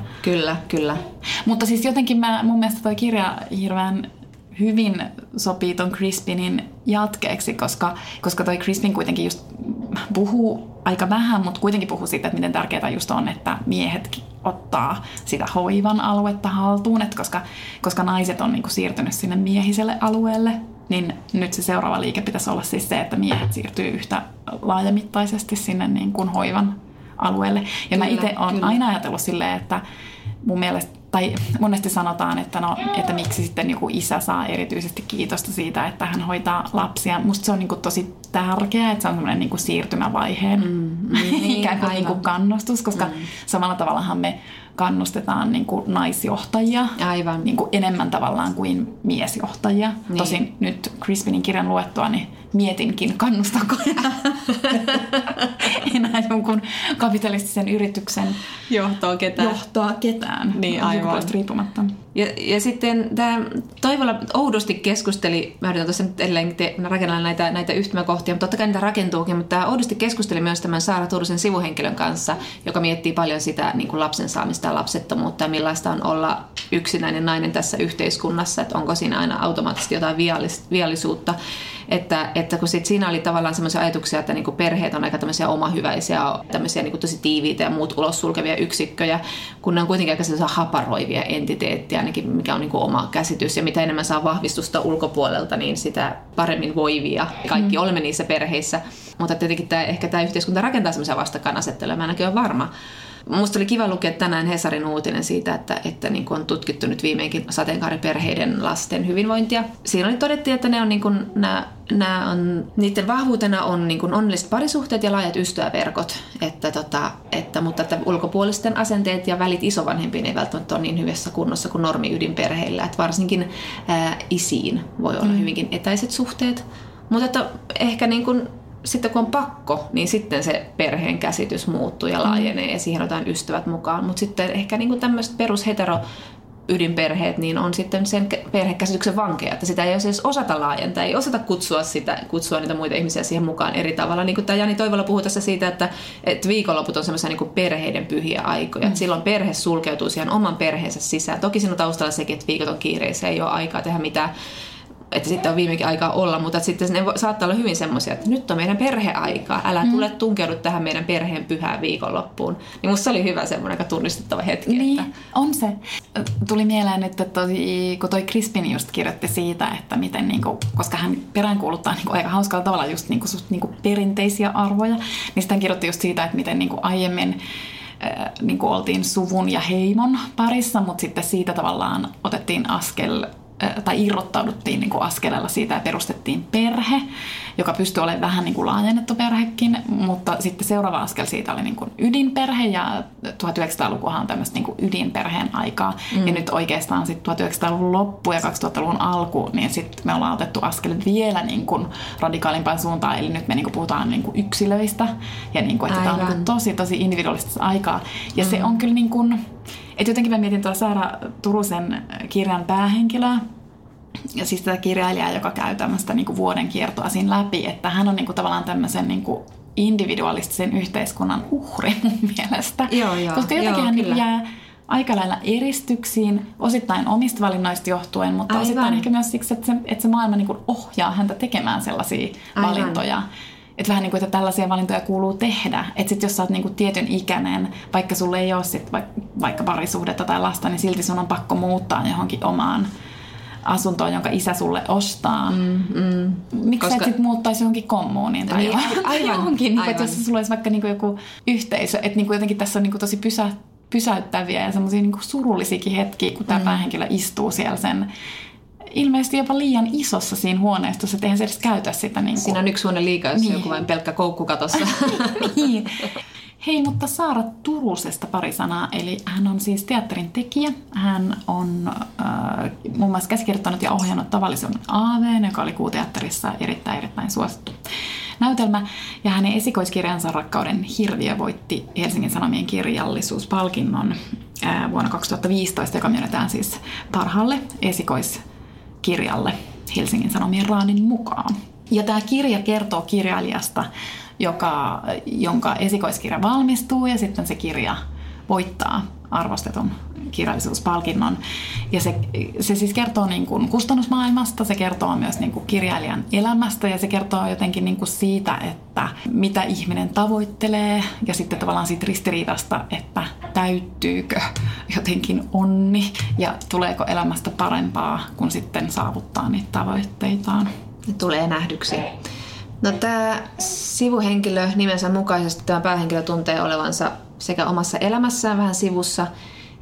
kyllä. Mutta siis jotenkin mun mielestä toi kirja hirveän hyvin sopii ton Crispinin jatkeeksi, koska toi Crispin kuitenkin just puhuu aika vähän, mutta kuitenkin puhuu siitä, että miten tärkeää just on, että miehetkin ottaa sitä hoivan aluetta haltuun, että koska naiset on niinku siirtynyt sinne miehiselle alueelle, niin nyt se seuraava liike pitäisi olla siis se, että miehet siirtyy yhtä laajamittaisesti sinne niinku hoivan alueelle. Ja kyllä, mä itse olen aina ajatellut silleen, että mun mielestä tai monesti sanotaan, että, että miksi sitten joku isä saa erityisesti kiitosta siitä, että hän hoitaa lapsia. Musta se on niin kuin tosi tärkeää, että se on semmoinen niin kuin siirtymävaiheen ikään kuin, niin kuin kannustus, koska samalla tavallahan me kannustetaan niin kuin naisjohtajia niin kuin enemmän tavallaan kuin miesjohtajia. Niin. Tosin nyt Crispinin kirjan luettua, niin mietinkin, kannustako enää jonkun kapitalistisen yrityksen johtoa ketään. Niin, aivan. Riippumatta. Ja sitten tämä Toivola oudosti keskusteli, mä yritän tuossa nyt edelleen rakennella näitä yhtymäkohtia, mutta totta kai niitä rakentuukin, mutta tämä oudosti keskusteli myös tämän Saara Turusen sivuhenkilön kanssa, joka miettii paljon sitä niin kuin lapsen saamista ja lapsettomuutta ja millaista on olla yksinäinen nainen tässä yhteiskunnassa, että onko siinä aina automaattisesti jotain viallisuutta. Että kun sit siinä oli tavallaan semmoisia ajatuksia, että niinku perheet on aika tämmöisiä omahyväisiä, tämmöisiä niinku tosi tiiviitä ja muut ulos sulkevia yksikköjä, kun ne on kuitenkin aika sellaisia haparoivia entiteettiä, ainakin mikä on niinku oma käsitys. Ja mitä enemmän saa vahvistusta ulkopuolelta, niin sitä paremmin voivia. Kaikki olemme niissä perheissä. Mutta tietenkin ehkä tämä yhteiskunta rakentaa semmoisia vastakkainasetteluja, mä ainakin olen varma. Musta oli kiva lukea tänään Hesarin uutinen siitä, että niin on tutkittu nyt viimeinkin sateenkaariperheiden lasten hyvinvointia. Siinä oli todettiin, että ne on niin kuin, niiden vahvuutena on niin kuin onnelliset parisuhteet ja laajat ystäväverkot, mutta ulkopuolisten asenteet ja välit isovanhempiin ei välttämättä ole niin hyvässä kunnossa kuin normiydinperheillä. Että varsinkin isiin voi olla hyvinkin etäiset suhteet, mutta että ehkä niin kuin sitten kun on pakko, niin sitten se perheen käsitys muuttuu ja laajenee ja siihen otetaan ystävät mukaan. Mutta sitten ehkä niinku tämmöiset perushetero-ydinperheet niin on sitten sen perhekäsityksen vankeja, että sitä ei edes osata laajentaa, ei osata kutsua niitä muita ihmisiä siihen mukaan eri tavalla. Niin kuin tämä Jani Toivola puhui tässä siitä, että viikonloput on semmoisia niinku perheiden pyhiä aikoja. Mm. Silloin perhe sulkeutuu siihen oman perheensä sisään. Toki siinä on taustalla sekin, että viikot on kiireisiä, ei ole aikaa tehdä mitään. Että sitten on viimeinkin aikaa olla, mutta sitten ne saattaa olla hyvin semmoisia, että nyt on meidän perheaikaa, älä tule tunkeudu tähän meidän perheen pyhään viikonloppuun. Niin musta se oli hyvä semmoinen aika tunnistettava hetki. Niin, että on se. Tuli mieleen, että kun toi Crispin just kirjoitti siitä, että miten, niinku, koska hän peräänkuuluttaa niinku aika hauskalla tavalla just niinku perinteisiä arvoja, niin sitten hän kirjoitti just siitä, että miten niinku aiemmin niinku oltiin suvun ja heimon parissa, mutta sitten siitä tavallaan otettiin askel tai irrottauduttiin niin kuin askelella siitä ja perustettiin perhe, joka pystyi olemaan vähän niin kuin laajennettu perhekin, mutta sitten seuraava askel siitä oli niin kuin ydinperhe ja 1900-lukuhan on tämmöistä niin kuin ydinperheen aikaa ja nyt oikeastaan sitten 1900-luvun loppu ja 2000-luvun alku, niin sitten me ollaan otettu askel vielä niin kuin radikaalimpaan suuntaan, eli nyt me niin kuin puhutaan niin kuin yksilöistä ja niin kuin, että tämä on niin kuin tosi, tosi individualistista aikaa ja se on kyllä niin kuin et jotenkin mä mietin tuolla Saara Turusen kirjan päähenkilöä, ja siis tätä kirjailijaa, joka käy tämmöistä niinku vuoden kiertoa siinä läpi, että hän on niinku tavallaan tämmöisen niinku individualistisen yhteiskunnan uhri mun mielestä. Joo, koska jotenkin hän kyllä jää aika lailla eristyksiin, osittain omista valinnoista johtuen, mutta aivan osittain ehkä myös siksi, että se maailma niinku ohjaa häntä tekemään sellaisia aivan valintoja. Että vähän niin kuin, että tällaisia valintoja kuuluu tehdä. Että sit jos sä oot niin kuin tietyn ikäinen, vaikka sulle ei ole sit vaikka parisuhdetta tai lasta, niin silti sun on pakko muuttaa johonkin omaan asuntoon, jonka isä sulle ostaa. Miksi sä et sit muuttaisi johonkin kommuuniin tai johonkin? Niin kuin, jos sulla olisi vaikka niin kuin joku yhteisö. Että niin kuin jotenkin tässä on niin kuin tosi pysäyttäviä ja semmoisia niin kuin surullisiakin hetkiä, kun tämä päähenkilö istuu siellä sen ilmeisesti jopa liian isossa siinä huoneistossa, että eihän se edes käytä sitä. Niin siinä on yksi huone liikaa, jos joku vain pelkkä koukku katossa. Niin. Hei, mutta Saara Turusesta pari sanaa. Eli hän on siis teatterin tekijä. Hän on muun muassa käsikirjoittanut ja ohjannut Tavallisen Aaveen, joka oli Kuuteatterissa erittäin, erittäin suosittu näytelmä. Ja hänen esikoiskirjansa Rakkauden hirviö voitti Helsingin Sanomien kirjallisuuspalkinnon vuonna 2015, joka myönnetään siis parhaalle esikoiskirjalle Helsingin Sanomien raadin mukaan. Ja tämä kirja kertoo kirjailijasta, jonka esikoiskirja valmistuu ja sitten se kirja voittaa arvostetun kirjallisuuspalkinnon. Ja se siis kertoo niin kuin kustannusmaailmasta, se kertoo myös niin kuin kirjailijan elämästä ja se kertoo jotenkin niin kuin siitä, että mitä ihminen tavoittelee ja sitten tavallaan siitä ristiriidasta, että täyttyykö jotenkin onni ja tuleeko elämästä parempaa, kun sitten saavuttaa niitä tavoitteitaan. Tulee nähdyksi. No, tämä sivuhenkilö nimensä mukaisesti tämä päähenkilö tuntee olevansa sekä omassa elämässään vähän sivussa,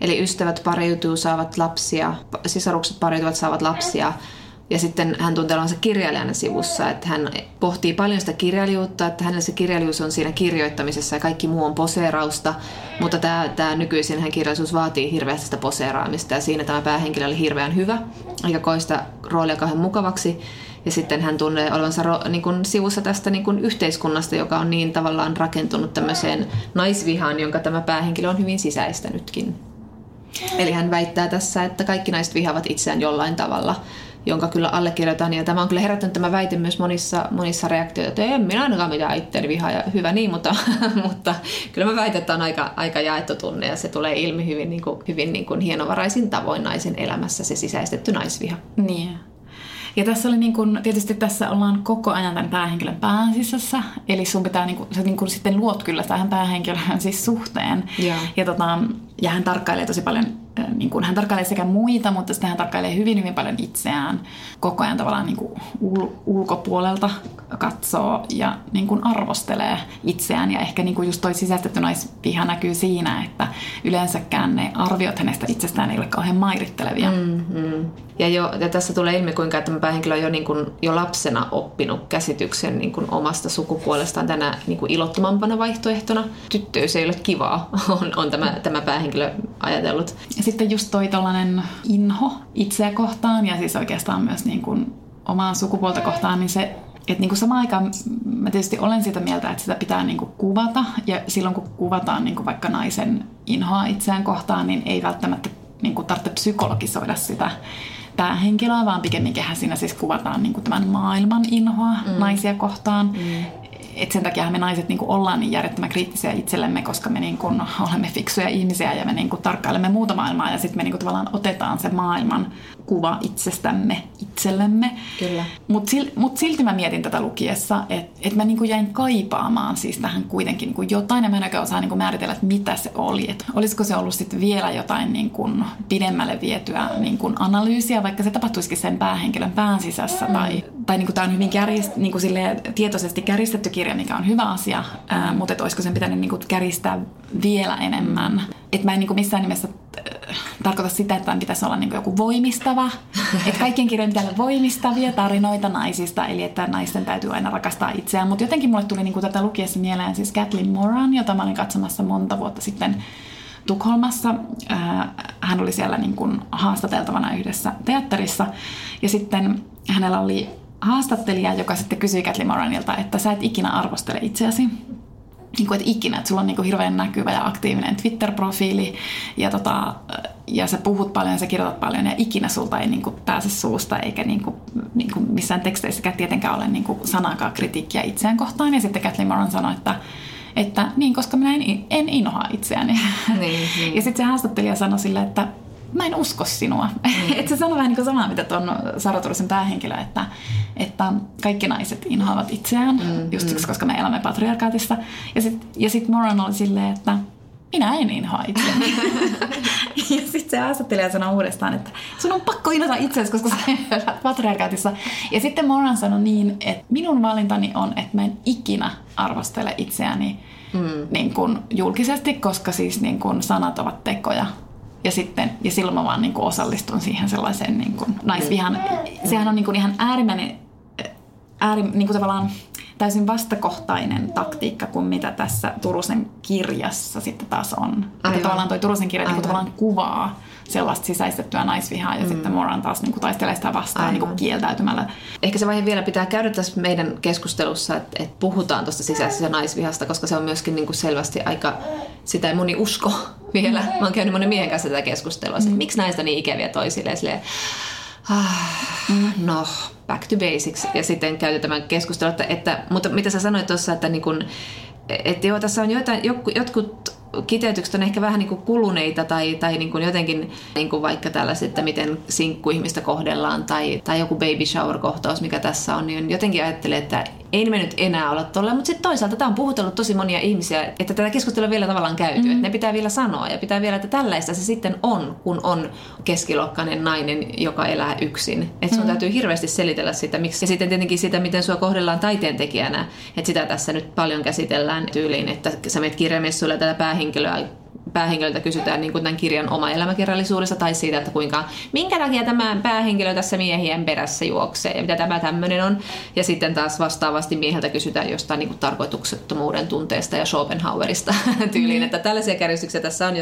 eli ystävät pariutuu, saavat lapsia, sisarukset pariutuvat, saavat lapsia, ja sitten hän tuntee olevansa kirjailijana sivussa, että hän pohtii paljon sitä kirjailijuutta, että hänellä se kirjailijuus on siinä kirjoittamisessa ja kaikki muu on poseerausta, mutta tämä nykyisinhän kirjallisuus vaatii hirveästi sitä poseeraamista, ja siinä tämä päähenkilö oli hirveän hyvä, eikä koista roolia kauhean mukavaksi. Ja sitten hän tuntee olevansa sivussa tästä yhteiskunnasta, joka on niin tavallaan rakentunut tämmöiseen naisvihaan, jonka tämä päähenkilö on hyvin sisäistänytkin. Eli hän väittää tässä, että kaikki naiset vihaavat itseään jollain tavalla, jonka kyllä allekirjoitan. Ja tämä on kyllä herättänyt tämä väite myös monissa reaktioita, että en minä ainakaan mitään itseäni vihaa ja hyvä niin, mutta kyllä mä väitän, että on aika jaettu tunne ja se tulee ilmi hyvin hienovaraisin tavoin naisen elämässä, se sisäistetty naisviha. Niin. Ja tässä oli tietysti tässä ollaan koko ajan tämän päähenkilön pään sisässä, eli sun pitää sä sitten luot kyllä tähän päähenkilöön siis suhteen. Yeah. Ja hän tarkkailee tosi paljon, hän tarkkailee sekä muita, mutta sitten hän tarkkailee hyvin, hyvin paljon itseään. Koko ajan tavallaan ulkopuolelta katsoo ja arvostelee itseään. Ja ehkä just toi sisäistetty naisviha näkyy siinä, että yleensäkään ne arviot hänestä itsestään ei ole kauhean mairittelevia. Mm-hmm. Ja tässä tulee ilmi, kuinka tämä päähenkilö on jo lapsena oppinut käsityksen omasta sukupuolestaan tänä ilottomampana vaihtoehtona. Tyttöys ei ole kivaa, on tämä päähenkilö ajatellut. Ja sitten just toi tollainen inho itseä kohtaan ja siis oikeastaan myös omaa sukupuolta kohtaan, niin se, että samaan aikaan mä tietysti olen sitä mieltä, että sitä pitää kuvata ja silloin kun kuvataan vaikka naisen inhoa itseään kohtaan, niin ei välttämättä tarvitse psykologisoida sitä päähenkilöä, vaan pikemminkin siinä siis kuvataan tämän maailman inhoa naisia kohtaan. Mm. Et sen takia me naiset ollaan niin järjettömän kriittisiä itsellemme, koska me olemme fiksuja ihmisiä ja me tarkkailemme muuta maailmaa ja sitten me tavallaan otetaan se maailman kuva itsestämme itsellemme. Mutta silti mä mietin tätä lukiessa, että mä jäin kaipaamaan siis tähän kuitenkin jotain ja mä en oikein osaa määritellä, että mitä se oli. Et olisiko se ollut sitten vielä jotain pidemmälle vietyä analyysiä, vaikka se tapahtuisikin sen päähenkilön pään sisässä tai tämä on hyvin tietoisesti kärjistetty kirja, mikä on hyvä asia, mutta et olisiko sen pitänyt kärjistää vielä enemmän. Et mä en missään nimessä tarkoita sitä, että tämän pitäisi olla joku voimistava. Et kaikkien kirjojen pitää olla voimistavia tarinoita naisista, eli että naisten täytyy aina rakastaa itseään. Mutta jotenkin mulle tuli tätä lukiessa mieleen siis Kathleen Moran, jota mä olin katsomassa monta vuotta sitten Tukholmassa. Hän oli siellä haastateltavana yhdessä teatterissa. Ja sitten hänellä oli haastattelija, joka sitten kysyi Kathleen Moranilta, että sä et ikinä arvostele itseäsi. Että sulla on hirveän näkyvä ja aktiivinen Twitter-profiili ja sä puhut paljon ja sä kirjoitat paljon ja ikinä sulta ei pääse suusta eikä missään teksteissäkään tietenkään ole sanaakaan kritiikkiä itseään kohtaan. Ja sitten Kathleen Moran sanoi, että niin, koska minä en inhoa itseäni. Niin. Ja sitten se haastattelija sanoi sille, että mä en usko sinua. Mm. Että se sanoo vähän samaa, mitä tuon Saara Turusen päähenkilö, että kaikki naiset inhoavat itseään, just siksi, koska me elämme patriarkaatissa. Ja sit Moran oli silleen, että minä en inhoa itseäni. Ja sitten se haastattelija sanoi uudestaan, että sun on pakko inhota itseäsi, koska sä elät patriarkaatissa. Ja sitten Moran sanoi niin, että minun valintani on, että mä en ikinä arvostele itseäni julkisesti, koska siis sanat ovat tekoja. Ja silloin mä vaan osallistun siihen sellaiseen naisvihan. Sehän on ihan tavallaan täysin vastakohtainen taktiikka kuin mitä tässä Turusen kirjassa sitten taas on. Että tavallaan toi Turusen kirja tavallaan kuvaa sellaista sisäistettyä naisvihaa ja sitten Moran taas taistelee sitä vastaan kieltäytymällä. Ehkä se vaihe vielä pitää käydä tässä meidän keskustelussa, että puhutaan tuosta sisäisestä naisvihasta, koska se on myöskin selvästi aika, sitä ei moni usko vielä. Mä oon käynyt monen miehen kanssa tätä keskustelua, että miksi naista niin ikäviä toisilleen, silleen, no, back to basics. Ja sitten käytetään keskustelua, että, mutta mitä sä sanoit tuossa, että niin kun, et joo, tässä on jotkut kiteytykset on ehkä vähän niin kuin kuluneita tai niin kuin jotenkin niin kuin vaikka tällaiset, että miten sinkkuihmistä kohdellaan tai joku baby shower-kohtaus, mikä tässä on, niin jotenkin ajattelee, että ei me nyt enää olla tolleen, mutta sitten toisaalta tämä on puhutellut tosi monia ihmisiä, että tätä keskustelua vielä tavallaan käyty, että ne pitää vielä sanoa ja pitää vielä, että tällaista se sitten on, kun on keskiluokkainen nainen, joka elää yksin. Että sun täytyy hirveästi selitellä sitä, miksi. Ja sitten tietenkin sitä, miten sua kohdellaan taiteentekijänä, että sitä tässä nyt paljon käsitellään tyyliin, että sä menet kirjamessuilla tätä päähenkilöltä kysytään niin kuin tämän kirjan oma elämäkerrallisuudesta tai siitä, että minkä takia tämä päähenkilö tässä miehien perässä juoksee ja mitä tämä tämmöinen on. Ja sitten taas vastaavasti mieheltä kysytään jostain niin kuin tarkoituksettomuuden tunteesta ja Schopenhauerista tyyliin. Että tällaisia kärjistyksiä tässä on,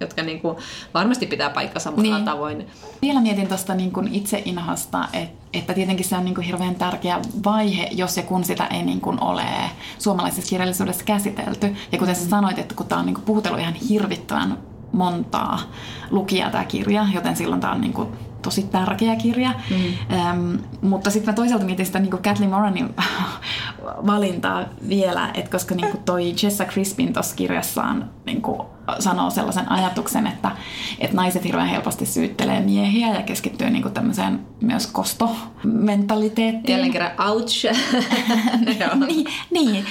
jotka niin kuin varmasti pitää paikkansa monella tavoin. Vielä mietin tuosta niin kuin itse inhasta, että tietenkin se on niin kuin hirveän tärkeä vaihe, jos ja kun sitä ei niin kuin ole suomalaisessa kirjallisuudessa käsitelty. Ja kuten sä sanoit, että kun tämä on niin kuin puhutellut ihan hirvittävän montaa lukijaa tämä kirja, joten silloin tämä on niin kuin tosi tärkeä kirja. Mutta sitten mä toisaalta mietin sitä niin kuin Kathleen Moranin valintaa vielä, että koska niin kuin toi Jessa Crispin tuossa kirjassaan niin kuin sanoo sellaisen ajatuksen, että naiset hirveän helposti syyttelee miehiä ja keskittyy niinku tämmöiseen myös kostomentaliteettiin. Jälleen kerran, ouch! Niin.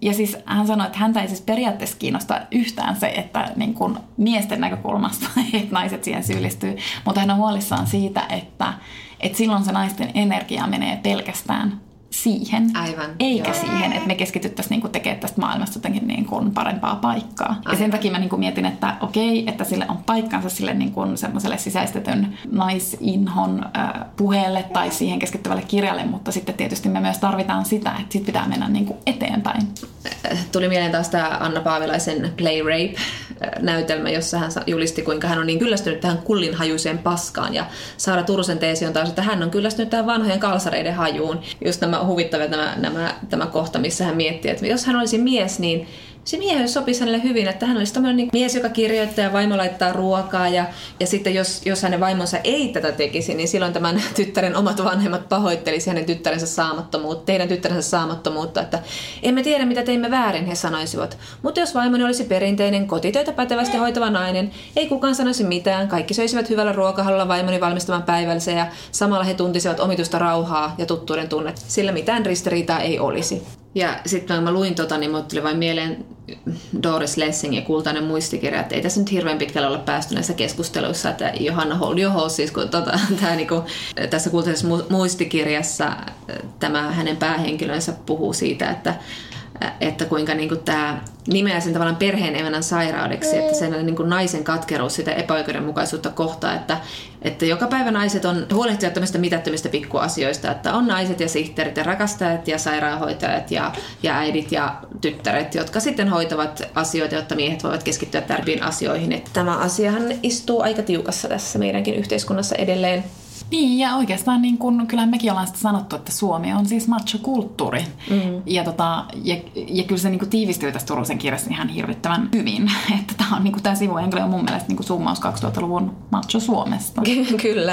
Ja siis hän sanoi, että häntä ei siis periaatteessa kiinnosta yhtään se, että niin kuin miesten näkökulmasta että naiset siihen syyllistyy, mutta hän on huolissaan siitä, että silloin se naisten energia menee pelkästään siihen, siihen, että me keskityttäisiin niinku tekemään tästä maailmasta jotenkin niinku parempaa paikkaa. Ja sen takia mä niinku mietin, että okei, että sille on paikkansa sille niinku semmoiselle sisäistetyn naisinhon puheelle tai siihen keskittyvälle kirjalle, mutta sitten tietysti me myös tarvitaan sitä, että sit pitää mennä niinku eteenpäin. Tuli mieleen taas tämä Anna Paavilaisen Play Rape-näytelmä, jossa hän julisti, kuinka hän on niin kyllästynyt tähän kullinhajuiseen paskaan. Ja Saara Turusen teesi on taas, että hän on kyllästynyt tähän vanhojen kalsareiden hajuun. Just nämä huvittavia tämä kohta, missä hän miettii, että jos hän olisi mies, niin se miehyys sopisi hänelle hyvin, että hän olisi tämmöinen mies, joka kirjoittaa ja vaimo laittaa ruokaa ja sitten jos hänen vaimonsa ei tätä tekisi, niin silloin tämän tyttären omat vanhemmat pahoittelisi hänen tyttärensä saamattomuutta, teidän tyttärensä saamattomuutta, että emme tiedä mitä teimme väärin, he sanoisivat. Mutta jos vaimoni olisi perinteinen, kotitöitä pätevästi hoitava nainen, ei kukaan sanoisi mitään, kaikki söisivät hyvällä ruokahalulla vaimoni valmistaman päivällisen ja samalla he tuntisivat omitusta rauhaa ja tuttuuden tunnet, sillä mitään ristiriitaa ei olisi. Ja sitten kun mä luin tota, niin mut tuli vain mieleen Doris Lessing ja Kultainen muistikirja, että ei tässä nyt hirveän pitkällä olla päästy näissä keskusteluissa, että Johanna Hold Your Horse, siis kun tässä Kultaisessa muistikirjassa tämä hänen päähenkilönsä puhuu siitä, että kuinka niin kuin tämä nimeää sen tavallaan perheen emänän sairaudeksi, että sen niin kuin naisen katkeruus sitä epäoikeudenmukaisuutta kohtaan, että joka päivä naiset on huolehtivat tämmöistä mitättömistä pikkuasioista, että on naiset ja sihteerit ja rakastajat ja sairaanhoitajat ja äidit ja tyttäret, jotka sitten hoitavat asioita, jotta miehet voivat keskittyä tärkeimpiin asioihin. Että tämä asiahan istuu aika tiukassa tässä meidänkin yhteiskunnassa edelleen. Niin, ja oikeastaan niin kun, kyllä mekin ollaan sitä sanottu, että Suomi on siis machokulttuuri. Ja kyllä se niin kun tiivistyy tässä Turusen kirjassa ihan hirvittävän hyvin. Että tämä on niin kun, tämä sivuhenkilö on mun mielestä niin kun summaus 2000-luvun macho Suomesta. Kyllä.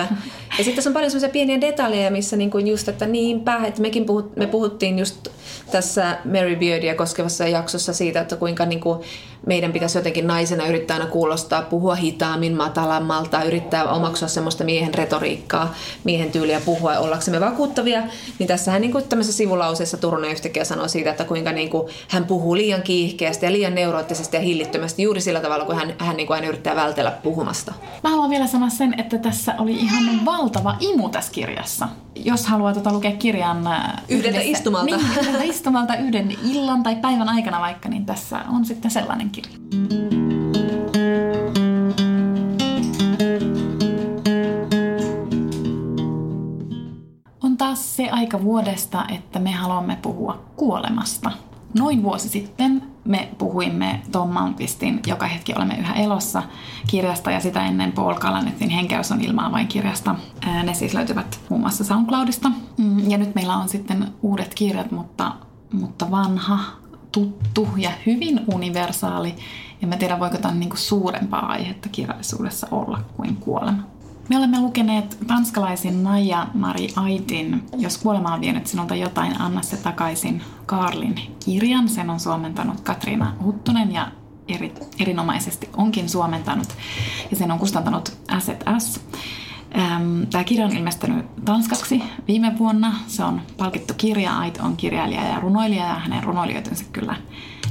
Ja sitten tässä on paljon sellaisia pieniä detaljeja, missä niin kun just, että niinpä, että mekin me puhuttiin just tässä Mary Beardia koskevassa jaksossa siitä, että kuinka niin kun meidän pitäisi jotenkin naisena yrittää aina kuulostaa, puhua hitaammin, matalammalta, yrittää omaksua semmoista miehen retoriikkaa, miehen tyyliä puhua, ollaksemme vakuuttavia. Niin tässähän niin kuin tämmöisessä sivulauseessa Turunen yhtäkkiä sanoo siitä, että kuinka niin kuin hän puhuu liian kiihkeästi ja liian neuroottisesti ja hillittömästi juuri sillä tavalla, kun hän niin kuin aina yrittää vältellä puhumasta. Mä haluan vielä sanoa sen, että tässä oli ihan valtava imu tässä kirjassa. Jos haluaa lukea kirjan yhdeltä istumalta yhden illan tai päivän aikana vaikka, niin tässä on sitten sellainen kirja. On taas se aika vuodesta, että me haluamme puhua kuolemasta. Noin vuosi sitten me puhuimme Tom Malmqvistin Joka hetki olemme yhä elossa -kirjasta ja sitä ennen Paul Kalanetin Henkeys on ilmaa vain -kirjasta. Ne siis löytyvät muun muassa SoundCloudista. Ja nyt meillä on sitten uudet kirjat, mutta vanha tuttu ja hyvin universaali. Ja mä tiedän, voiko tämän niin suurempaa aihetta kirjallisuudessa olla kuin kuolema. Me olemme lukeneet tanskalaisen Naja Marie Aidtin Jos kuolema on vienyt sinulta jotain, anna se takaisin Karlin kirjan. Sen on suomentanut Katriina Huttunen ja erinomaisesti onkin suomentanut. Ja sen on kustantanut S&S. Tämä kirja on ilmestynyt tanskaksi viime vuonna. Se on palkittu kirja. Ait on kirjailija ja runoilija ja hänen runoilijoitunsa kyllä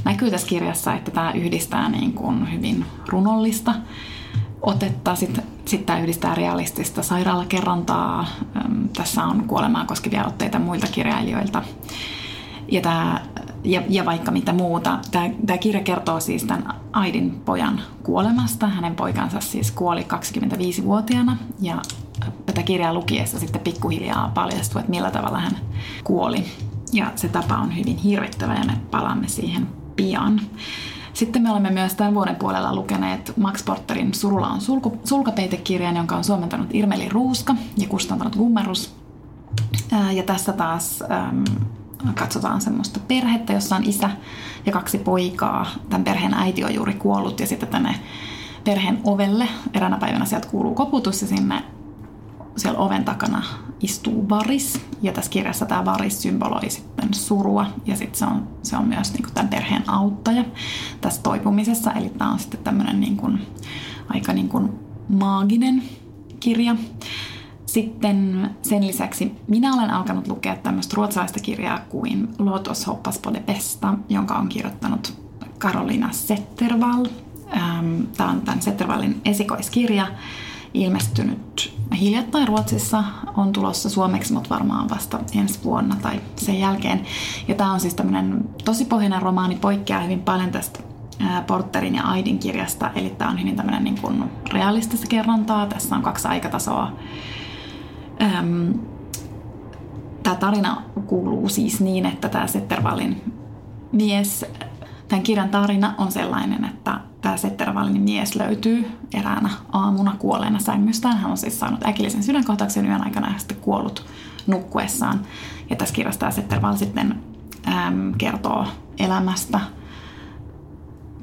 näkyy tässä kirjassa, että tämä yhdistää niin kuin hyvin runollista otetta. Sitten tämä yhdistää realistista sairaalakerrontaa. Tässä on kuolemaa koskevia otteita muilta kirjailijoilta ja vaikka mitä muuta. Tämä kirja kertoo siis tämän Aidin pojan kuolemasta. Hänen poikansa siis kuoli 25-vuotiaana ja tätä kirjaa lukiessa sitten pikkuhiljaa paljastuu, että millä tavalla hän kuoli. Ja se tapa on hyvin hirvittävä ja me palaamme siihen pian. Sitten me olemme myös tämän vuoden puolella lukeneet Max Porterin Surulla on sulkapeitekirjan, jonka on suomentanut Irmeli Ruuska ja kustantanut Gummerus. Ja tässä taas katsotaan semmoista perhettä, jossa on isä ja kaksi poikaa. Tämän perheen äiti on juuri kuollut ja sitten tänne perheen ovelle eräänä päivänä sieltä kuuluu koputus ja sinne siellä oven takana istuu varis. Ja tässä kirjassa tämä varis symboloi sitten surua ja sitten se on myös niin kuin tämän perheen auttaja tässä toipumisessa. Eli tämä on sitten tämmöinen niin kuin, aika niin kuin maaginen kirja. Sitten sen lisäksi minä olen alkanut lukea tämmöistä ruotsalaista kirjaa kuin Låt oss hoppas på det bästa, jonka on kirjoittanut Carolina Settervall. Tämä on tämän Settervallin esikoiskirja, ilmestynyt hiljattain Ruotsissa, on tulossa suomeksi, mutta varmaan vasta ensi vuonna tai sen jälkeen. Ja tämä on siis tämmöinen tosipohjainen romaani, poikkeaa hyvin paljon tästä Porterin ja Aidin kirjasta, eli tämä on hyvin tämmöinen niin kuin realistista kerrontaa. Tässä on kaksi aikatasoa. Tämä tarina kuuluu siis niin, että tämä Settervallin mies, tämän kirjan tarina on sellainen, että tämä Settervallin mies löytyy eräänä aamuna kuolleena sängystään. Hän on siis saanut äkillisen sydänkohtauksen yön aikana ja sitten kuollut nukkuessaan. Ja tässä kirjassa tämä Settervall sitten kertoo elämästä